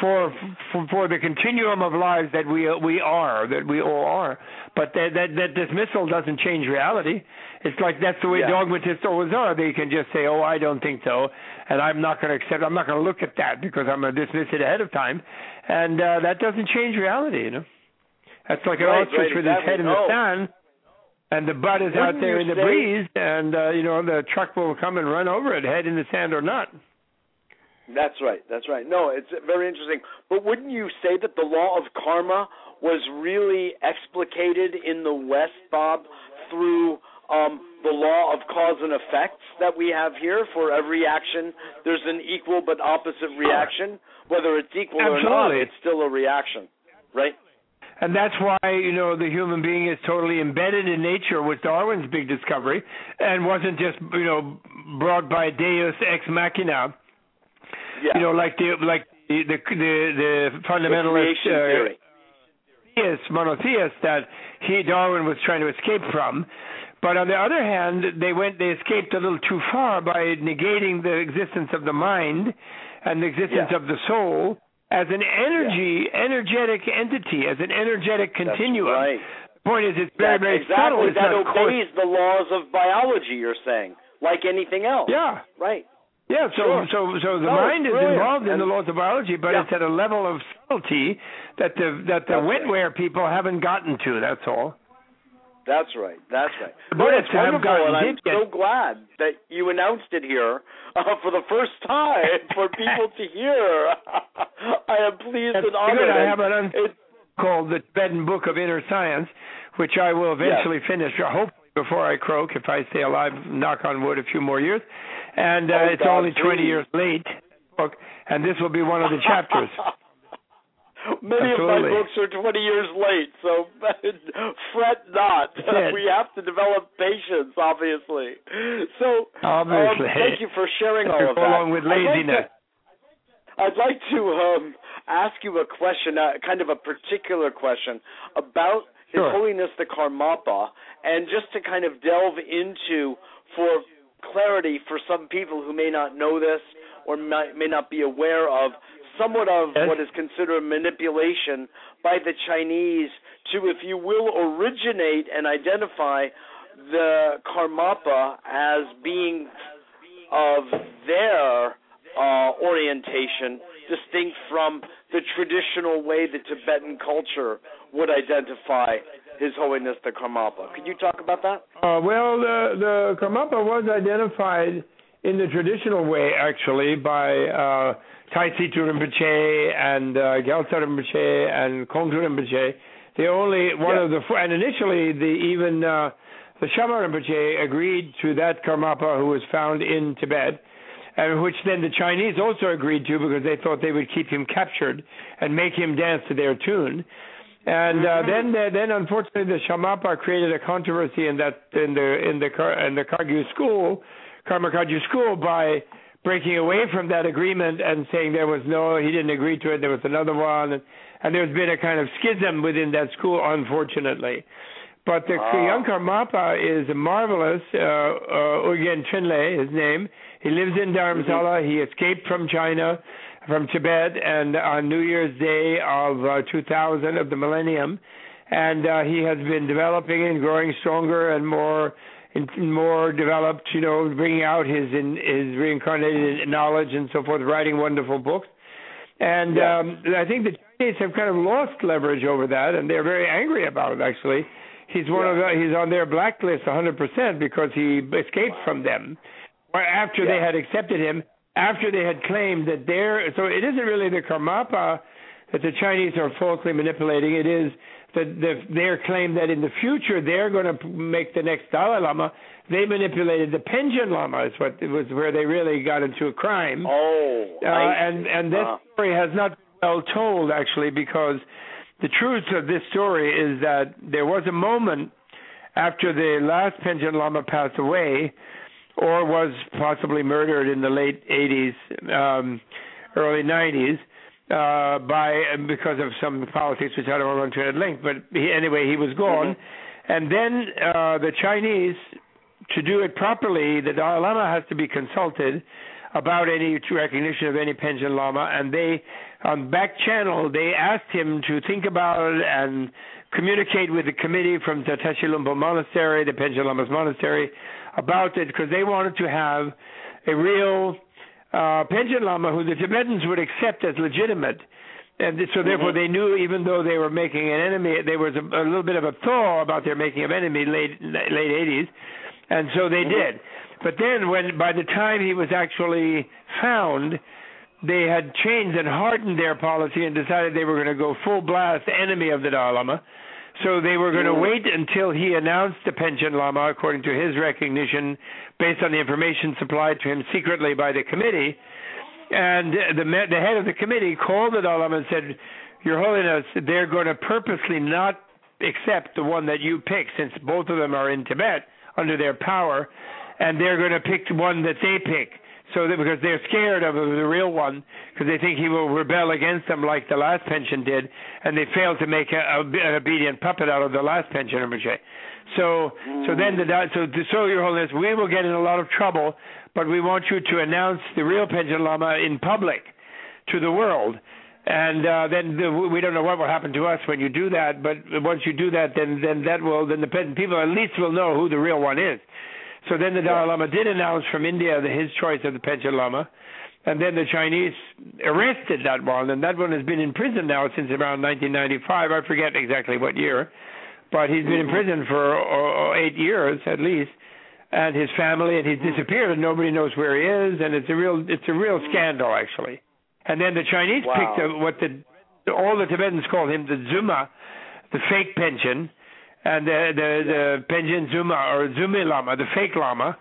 for the continuum of lives that we all are. But that dismissal doesn't change reality. It's like that's the way dogmatists always are. They can just say, oh, I don't think so, and I'm not going to accept, I'm not going to look at that because I'm going to dismiss it ahead of time. And that doesn't change reality, you know. That's like an ostrich with his head in the sand, and the butt is out there in the breeze, and, you know, the truck will come and run over it, head in the sand or not. That's right. No, it's very interesting. But wouldn't you say that the law of karma was really explicated in the West, Bob, through the law of cause and effects that we have here? For every action, there's an equal but opposite reaction. Whether it's equal or not, it's still a reaction, right? And that's why, you know, the human being is totally embedded in nature with Darwin's big discovery, and wasn't just, you know, brought by Deus ex machina. Yeah. You know, like the fundamentalist monotheist that Darwin was trying to escape from. But on the other hand, they escaped a little too far by negating the existence of the mind and the existence of the soul as an energetic entity, as an energetic continuum. Right. The point is, it's very, very subtle. That obeys the laws of biology, you're saying, like anything else. Yeah. Right. Yeah, so the mind is involved in the laws of biology, but it's at a level of subtlety that the wetware people haven't gotten to, that's all. That's right. But it's wonderful, and I'm so glad that you announced it here for the first time for people to hear. I am pleased and honored. I have an called The Tibetan Book of Inner Science, which I will eventually finish, hopefully, before I croak, if I stay alive, knock on wood, a few more years. And it's only 20 years late, and this will be one of the chapters. Many of my books are 20 years late, so fret not. We have to develop patience, obviously. So thank you for sharing all of that. Along with laziness. I'd like to ask you a question, kind of a particular question, about His Holiness the Karmapa, and just to kind of delve into for clarity for some people who may not know this or may not be aware of somewhat of what is considered manipulation by the Chinese to, if you will, originate and identify the Karmapa as being of their orientation, distinct from the traditional way the Tibetan culture would identify His Holiness the Karmapa. Could you talk about that? Well, the Karmapa was identified in the traditional way, actually, by Taizitsu Rinpoche and Gelsa Rinpoche and Kongzu Rinpoche. The only one of the four, and initially the Shama Rinpoche agreed to that Karmapa who was found in Tibet, and which then the Chinese also agreed to because they thought they would keep him captured and make him dance to their tune. And then unfortunately, the Shamapa created a controversy in the Kagyu school, Karma Kagyu school, by breaking away from that agreement and saying he didn't agree to it. There was another one, and there's been a kind of schism within that school, unfortunately. But the young Karmapa is marvelous. Urgen Chenle, his name. He lives in Dharamsala. He escaped from China, from Tibet, and on New Year's Day of 2000 of the millennium, and he has been developing and growing stronger and more developed, bringing out his reincarnated knowledge and so forth, writing wonderful books. And I think the Chinese have kind of lost leverage over that, and they're very angry about it, actually. He's he's on their blacklist 100% because he escaped from them after they had accepted him, after they had claimed that so it isn't really the Karmapa that the Chinese are falsely manipulating. It is that their claim that in the future they're going to make the next Dalai Lama. They manipulated the Panchen Lama. Is what it was where they really got into a crime. And this story has not been well told, actually, because the truth of this story is that there was a moment after the last Panchen Lama passed away, or was possibly murdered in the late 80s, early 90s, because of some politics which I don't want to link. But anyway, he was gone. And then the Chinese, to do it properly, the Dalai Lama has to be consulted about any recognition of any Panchen Lama, and they, on back channel, they asked him to think about it and communicate with the committee from the Tashi Lumpo Monastery, the Panchen Lama's monastery, about it, because they wanted to have a real Panchen Lama who the Tibetans would accept as legitimate. And so therefore they knew, even though they were making an enemy, there was a little bit of a thaw about their making an enemy late 80s, and so they did. But then by the time he was actually found, they had changed and hardened their policy and decided they were going to go full-blast enemy of the Dalai Lama. So they were going to wait until he announced the Panchen Lama, according to his recognition, based on the information supplied to him secretly by the committee. And the head of the committee called the Dalai Lama and said, "Your Holiness, they're going to purposely not accept the one that you pick, since both of them are in Tibet under their power, and they're going to pick the one that they pick, because they're scared of the real one, because they think he will rebel against them like the last Panchen did, and they failed to make an obedient puppet out of the last Panchen Rinpoche. So Your Holiness, we will get in a lot of trouble, but we want you to announce the real Panchen Lama in public to the world. And we don't know what will happen to us when you do that, but once you do that, then the people at least will know who the real one is." So then the Dalai Lama did announce from India his choice of the Panchen Lama, and then the Chinese arrested that one, and that one has been in prison now since around 1995. I forget exactly what year, but he's been in prison for 8 years at least, and his family, and he's disappeared, and nobody knows where he is, and it's a real scandal, actually. And then the Chinese picked all the Tibetans call him the Dzuma, the fake Panchen, and the Panchen Dzuma, or Dzumi Lama, the fake Lama,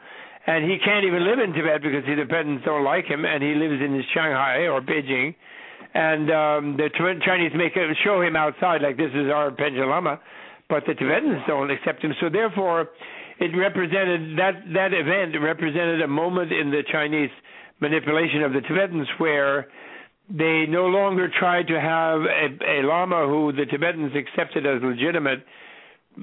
and he can't even live in Tibet because the Tibetans don't like him, and he lives in Shanghai or Beijing, and the Chinese show him outside like, "This is our Panchen Lama," but the Tibetans don't accept him. So therefore, it represented that event represented a moment in the Chinese manipulation of the Tibetans where they no longer tried to have a Lama who the Tibetans accepted as legitimate,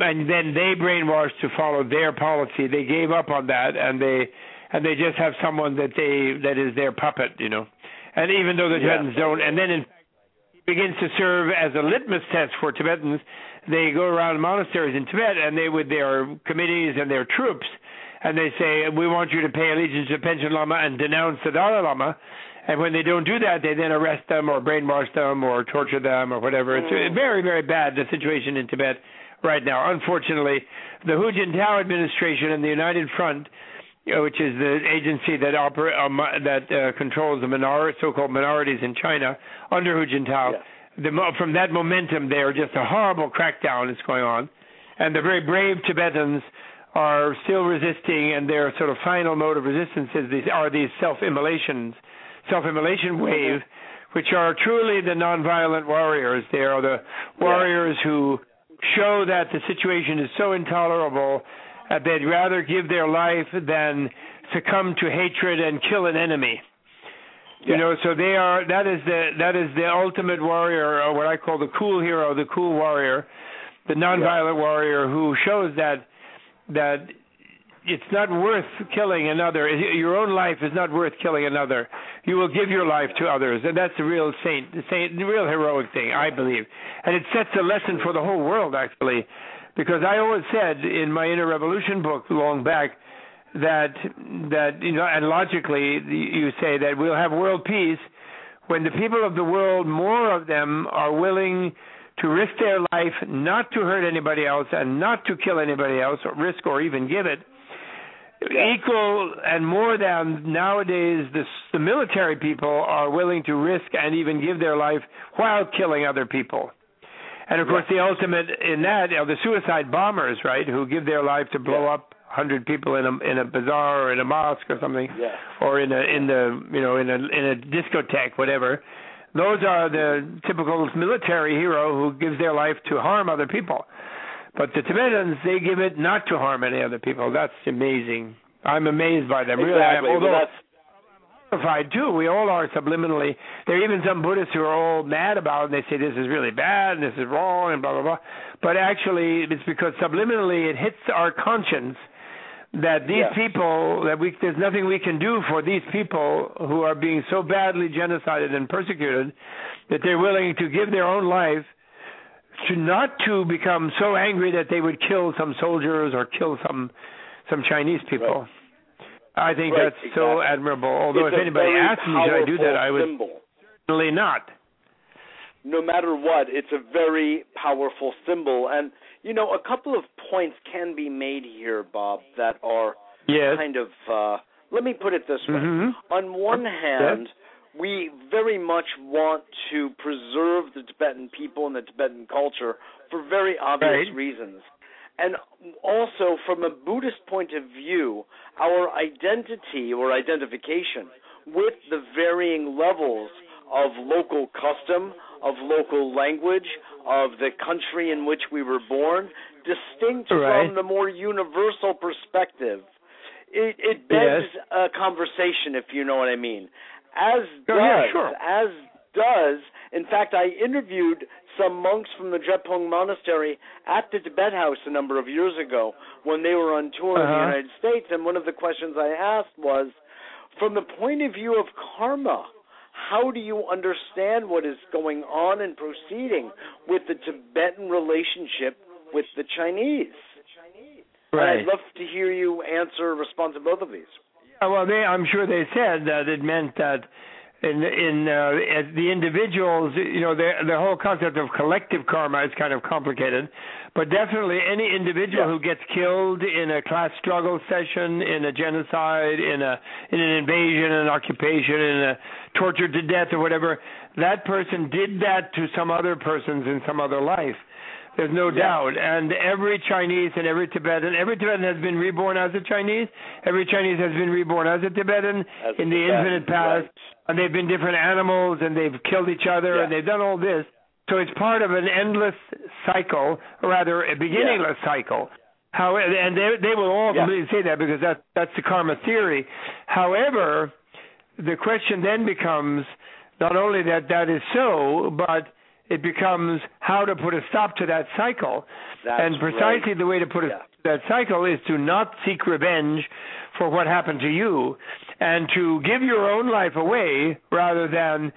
and then they brainwashed to follow their policy. They gave up on that, and they just have someone that is their puppet, And even though the Tibetans don't, and then in fact, he begins to serve as a litmus test for Tibetans they go around monasteries in Tibet, and they with their committees and their troops, and they say, we want you to pay allegiance to Panchen Lama and denounce the Dalai Lama. And when they don't do that, they then arrest them or brainwash them or torture them or whatever. It's very, very bad, the situation in Tibet right now. Unfortunately, the Hu Jintao administration and the United Front, which is the agency that controls the so-called minorities in China under Hu Jintao. Yes. From that momentum there, just a horrible crackdown is going on. And the very brave Tibetans are still resisting, and their sort of final mode of resistance is these self-immolation wave, which are truly the nonviolent warriors. They are the warriors who show that the situation is so intolerable that they'd rather give their life than succumb to hatred and kill an enemy. You know, so they are. That is the ultimate warrior, or what I call the cool hero, the cool warrior, the nonviolent warrior who shows that it's not worth killing another. Your own life is not worth killing another. You will give your life to others, and that's the real the real heroic thing, I believe. And it sets a lesson for the whole world, actually, because I always said in my Inner Revolution book long back that you know, and logically you say that we'll have world peace when the people of the world, more of them, are willing to risk their life not to hurt anybody else and not to kill anybody else, or risk or even give it, equal and more than nowadays the military people are willing to risk and even give their life while killing other people. And, of course, the ultimate in that are the suicide bombers, right, who give their life to blow up 100 people in a bazaar or in a mosque or something, or in a discotheque, whatever. Those are the typical military hero who gives their life to harm other people. But the Tibetans, they give it not to harm any other people. That's amazing. I'm amazed by them. Exactly. Really, I am. Although I'm horrified too. We all are subliminally. There are even some Buddhists who are all mad about it, and they say this is really bad and this is wrong and blah blah blah. But actually, it's because subliminally it hits our conscience. That these people, there's nothing we can do for these people who are being so badly genocided and persecuted that they're willing to give their own life not to become so angry that they would kill some soldiers or kill some Chinese people. Right. I think that's so admirable. Although if anybody asked me should I do that, I would certainly not. No matter what, it's a very powerful symbol. And, you know, a couple of points can be made here, Bob, that are kind of, let me put it this way. Mm-hmm. On one hand, we very much want to preserve the Tibetan people and the Tibetan culture for very obvious reasons. And also, from a Buddhist point of view, our identity or identification with the varying levels of local custom, of local language, of the country in which we were born, distinct from the more universal perspective. It begs a conversation, if you know what I mean. In fact, I interviewed some monks from the Drepung Monastery at the Tibet House a number of years ago when they were on tour in the United States, and one of the questions I asked was, from the point of view of karma, how do you understand what is going on and proceeding with the Tibetan relationship with the Chinese? Right. I'd love to hear you answer and respond to both of these. Yeah, well, I'm sure they said that it meant that in the individuals, you know, the whole concept of collective karma is kind of complicated, but definitely any individual who gets killed in a class struggle session, in a genocide, in an invasion, an occupation, in a torture to death or whatever, that person did that to some other persons in some other life. There's no doubt. And every Chinese and every Tibetan has been reborn as a Chinese. Every Chinese has been reborn as a Tibetan in the infinite past. Right. And they've been different animals, and they've killed each other, and they've done all this. So it's part of an endless cycle, or rather a beginningless cycle. And they will all completely say that because that's the karma theory. However, the question then becomes not only that is so, but it becomes how to put a stop to that cycle. And precisely the way to put a stop to that cycle is to not seek revenge for what happened to you and to give your own life away rather than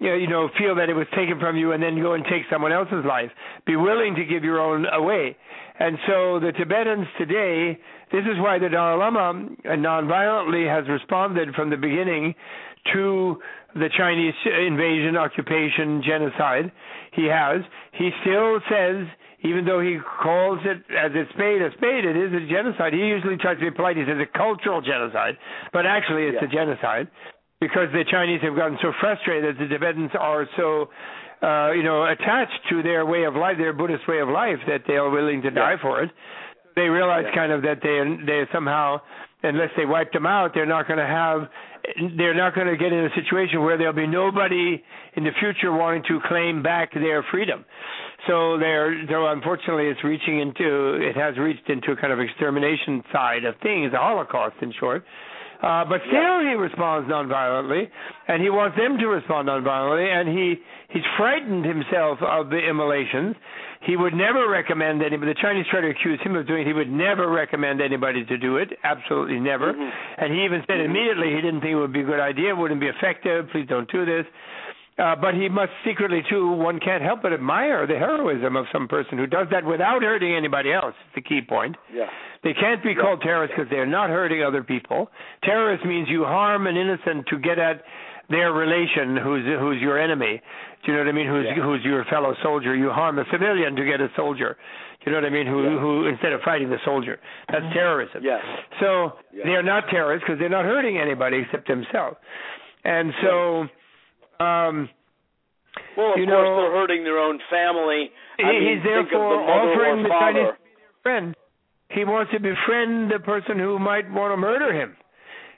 feel that it was taken from you and then go and take someone else's life. Be willing to give your own away. And so the Tibetans today, this is why the Dalai Lama nonviolently has responded from the beginning to the Chinese invasion, occupation, genocide. He has. He still says, even though he calls it as a spade, it is a genocide. He usually tries to be polite. He says a cultural genocide, but actually it's a genocide. Because the Chinese have gotten so frustrated, the Tibetans are so, attached to their way of life, their Buddhist way of life, that they are willing to die for it. They realize kind of that they somehow, unless they wipe them out, they're not going to get in a situation where there'll be nobody in the future wanting to claim back their freedom. So unfortunately, it's reached into a kind of extermination side of things, the Holocaust, in short. But still he responds nonviolently, and he wants them to respond nonviolently, and he's frightened himself of the immolations. He would never recommend anybody. The Chinese try to accuse him of doing it. He would never recommend anybody to do it, absolutely never. Mm-hmm. And he even said immediately he didn't think it would be a good idea, it wouldn't be effective, please don't do this. But he must secretly, too, one can't help but admire the heroism of some person who does that without hurting anybody else. It's the key point. Yeah. They can't be called terrorists because they're not hurting other people. Terrorist means you harm an innocent to get at their relation who's your enemy. Do you know what I mean? Who's your fellow soldier. You harm a civilian to get a soldier. Do you know what I mean? Who instead of fighting the soldier. That's terrorism. Yeah. So they're not terrorists because they're not hurting anybody except themselves. And so... Well, of course, they're hurting their own family. He's therefore offering the Chinese friend. He wants to befriend the person who might want to murder him.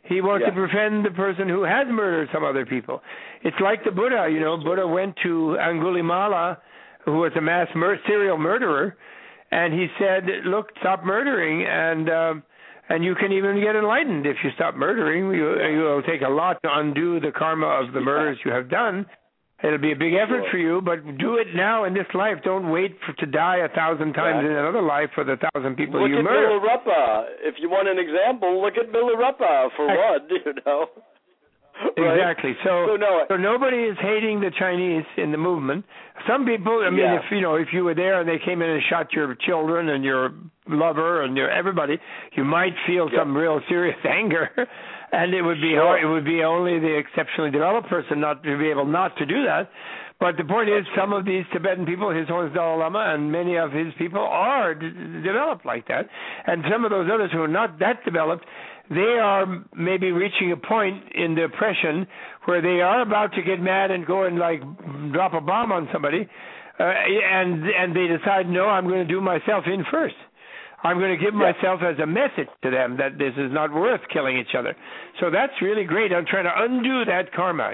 He wants to befriend the person who has murdered some other people. It's like the Buddha. Buddha went to Angulimala, who was a mass serial murderer, and he said, "Look, stop murdering, and you can even get enlightened if you stop murdering. You will take a lot to undo the karma of the murders you have done. It'll be a big effort for you, but do it now in this life. Don't wait to die 1,000 times in another life for the 1,000 people you murder." Look at Milarepa. If you want an example, look at Milarepa for one, Right? Exactly. So nobody is hating the Chinese in the movement. Some people, if you were there and they came in and shot your children and your lover and your everybody, you might feel some real serious anger, and it would be hard. It would be only the exceptionally developed person not to be able not to do that. But the point is, some of these Tibetan people, His Holiness Dalai Lama and many of his people are developed like that, and some of those others who are not that developed, they are maybe reaching a point in the oppression where they are about to get mad and go and drop a bomb on somebody, and they decide, no, I'm going to do myself in first. I'm going to give myself as a message to them that this is not worth killing each other. So that's really great. I'm trying to undo that karma,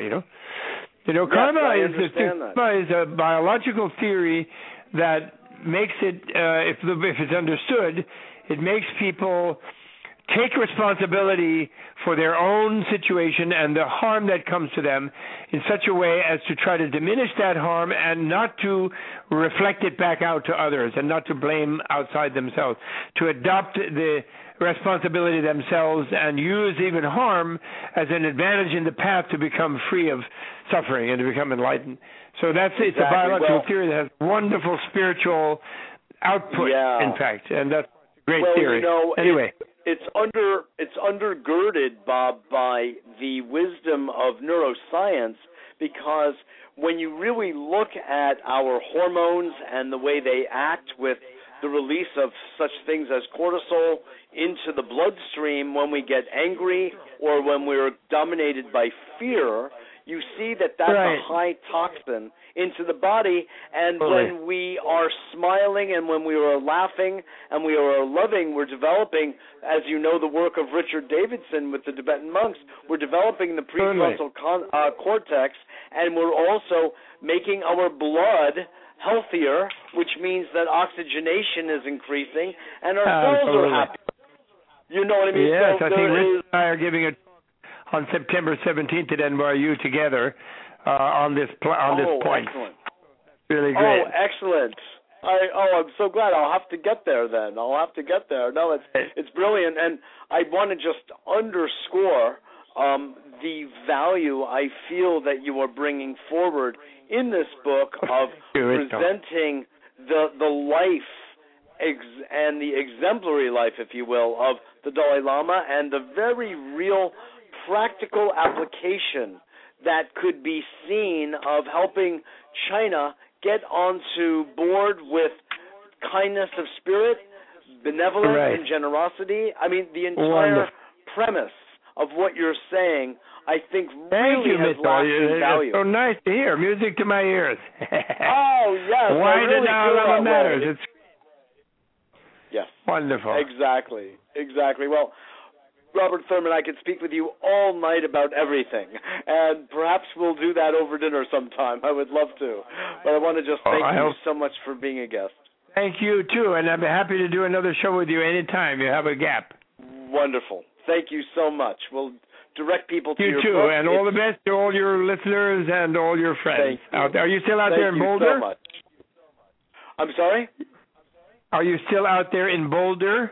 Karma is a biological theory that makes it, if it's understood, it makes people take responsibility for their own situation and the harm that comes to them in such a way as to try to diminish that harm and not to reflect it back out to others and not to blame outside themselves, to adopt the responsibility themselves and use even harm as an advantage in the path to become free of suffering and to become enlightened. So it's a biological theory that has wonderful spiritual output, in fact, and that's a great theory. Anyway... It's undergirded, Bob, by the wisdom of neuroscience, because when you really look at our hormones and the way they act with the release of such things as cortisol into the bloodstream when we get angry or when we're dominated by fear, you see that's a high toxin into the body, and when we are smiling and when we are laughing and we are loving, we're developing, as you know the work of Richard Davidson with the Tibetan monks, we're developing the prefrontal cortex, and we're also making our blood healthier, which means that oxygenation is increasing, and our cells are happy. You know what I mean? Yes, so I think Richard and I are giving a on September 17th at NYU together on this point. Excellent. Really great. Oh, excellent. I'm so glad. I'll have to get there. No, it's brilliant. And I want to just underscore the value I feel that you are bringing forward in this book of presenting the life and the exemplary life, if you will, of the Dalai Lama and the very real practical application that could be seen of helping China get onto board with kindness of spirit, benevolence, and generosity. I mean, the entire premise of what you're saying, I think, really has lost in value. It's so nice to hear. Music to my ears. Why did Dalai Lama matters? Yes. Wonderful. Exactly. Well, Robert Thurman, I could speak with you all night about everything, and perhaps we'll do that over dinner sometime. I would love to. But I want to just thank you so much for being a guest. Thank you, too, and I'm happy to do another show with you anytime you have a gap. Wonderful. Thank you so much. We'll direct people to you your too, book. And all the best to all your listeners and all your friends out there. Are you still out there in Boulder? So much. I'm sorry? Are you still out there in Boulder?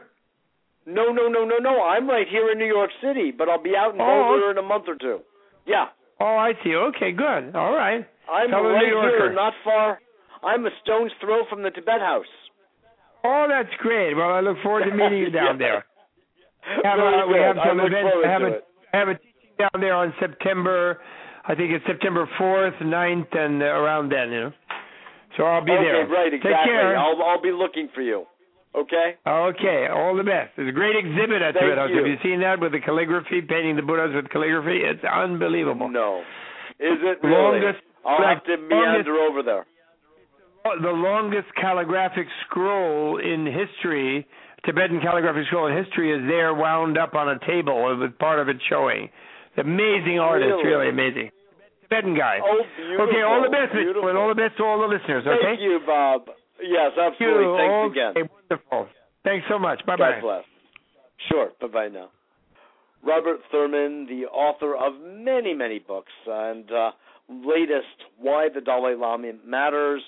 No. I'm right here in New York City, but I'll be out in Boulder in a month or two. Yeah. Oh, I see. Okay, good. All right. I'm right here, not far. I'm a stone's throw from the Tibet House. Oh, that's great. Well, I look forward to meeting you down there. We have some events. I have a teaching down there on September, I think it's September 4th, 9th, and around then, you know. So I'll be there. Okay, right, exactly. Take care. I'll be looking for you. Okay, all the best. There's a great exhibit at Tibet House. Have you seen that with the calligraphy, painting the Buddhas with calligraphy? It's unbelievable. No. Is it really? I'll have to meander over there. The longest calligraphic scroll in history, Tibetan calligraphic scroll in history, is there wound up on a table with part of it showing. It's amazing artist, really amazing. Tibetan guy. Oh, beautiful. Okay, all the best, Mitchell, and all the best to all the listeners, okay? Thank you, Bob. Yes, absolutely. Thanks again. Wonderful. Thanks so much. Bye-bye. God bless. Sure. Bye-bye now. Robert Thurman, the author of many, many books, and latest, Why the Dalai Lama Matters,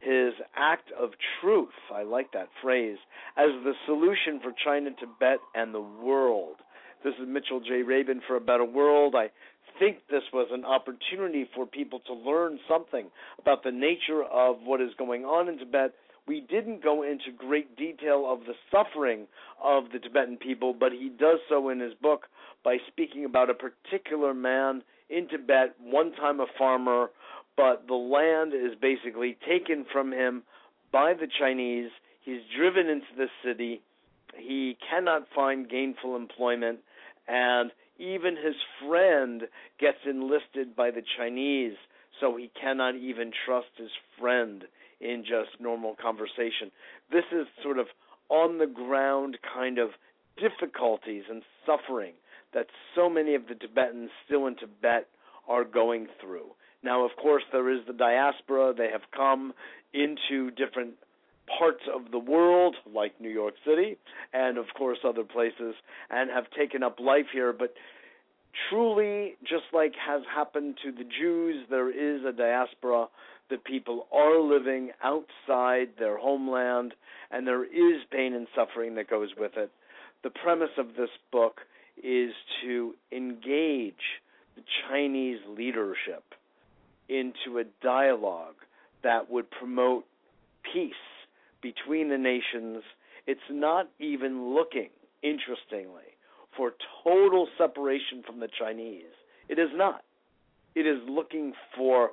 his act of truth, I like that phrase, as the solution for China, Tibet, and the world. This is Mitchell J. Rabin for A Better World. I think this was an opportunity for people to learn something about the nature of what is going on in Tibet. We didn't go into great detail of the suffering of the Tibetan people, but he does so in his book by speaking about a particular man in Tibet, one time a farmer, but the land is basically taken from him by the Chinese. He's driven into this city. He cannot find gainful employment, and even his friend gets enlisted by the Chinese, so he cannot even trust his friend in just normal conversation. This is sort of on-the-ground kind of difficulties and suffering that so many of the Tibetans still in Tibet are going through. Now, of course, there is the diaspora. They have come into different parts of the world, like New York City, and, of course, other places, and have taken up life here. But truly, just like has happened to the Jews, there is a diaspora. The people are living outside their homeland, and there is pain and suffering that goes with it. The premise of this book is to engage the Chinese leadership into a dialogue that would promote peace between the nations. It's not even looking, interestingly, for total separation from the Chinese. It is not. It is looking for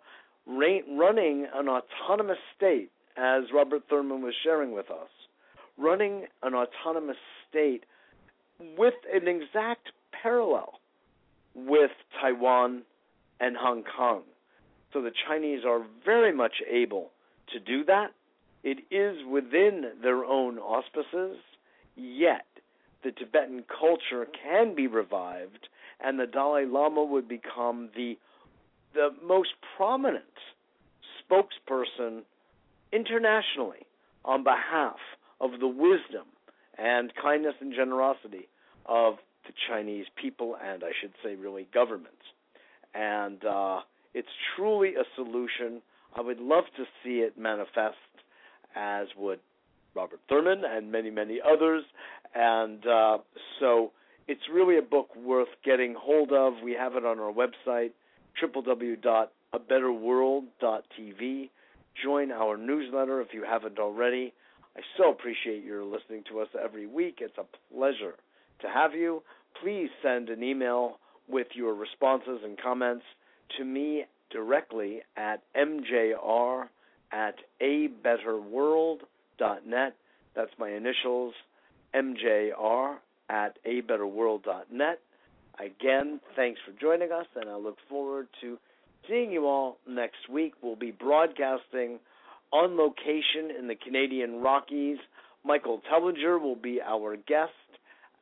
running an autonomous state, as Robert Thurman was sharing with us, running an autonomous state with an exact parallel with Taiwan and Hong Kong. So the Chinese are very much able to do that. It is within their own auspices, yet the Tibetan culture can be revived, and the Dalai Lama would become the most prominent spokesperson internationally on behalf of the wisdom and kindness and generosity of the Chinese people, and I should say really governments. And it's truly a solution. I would love to see it manifest, as would Robert Thurman and many, many others. And so It's really a book worth getting hold of. We have it on our website, www.abetterworld.tv. Join our newsletter if you haven't already. I so appreciate your listening to us every week. It's a pleasure to have you. Please send an email with your responses and comments to me directly at mjr@abetterworld.net. That's my initials, mjr@abetterworld.net. Again, thanks for joining us, and I look forward to seeing you all next week. We'll be broadcasting on location in the Canadian Rockies. Michael Tellinger will be our guest,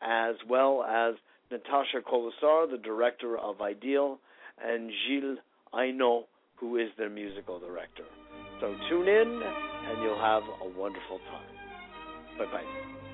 as well as Natasha Kolasar, the director of Ideal, and Gilles Aino, who is their musical director. So tune in, and you'll have a wonderful time. Bye-bye.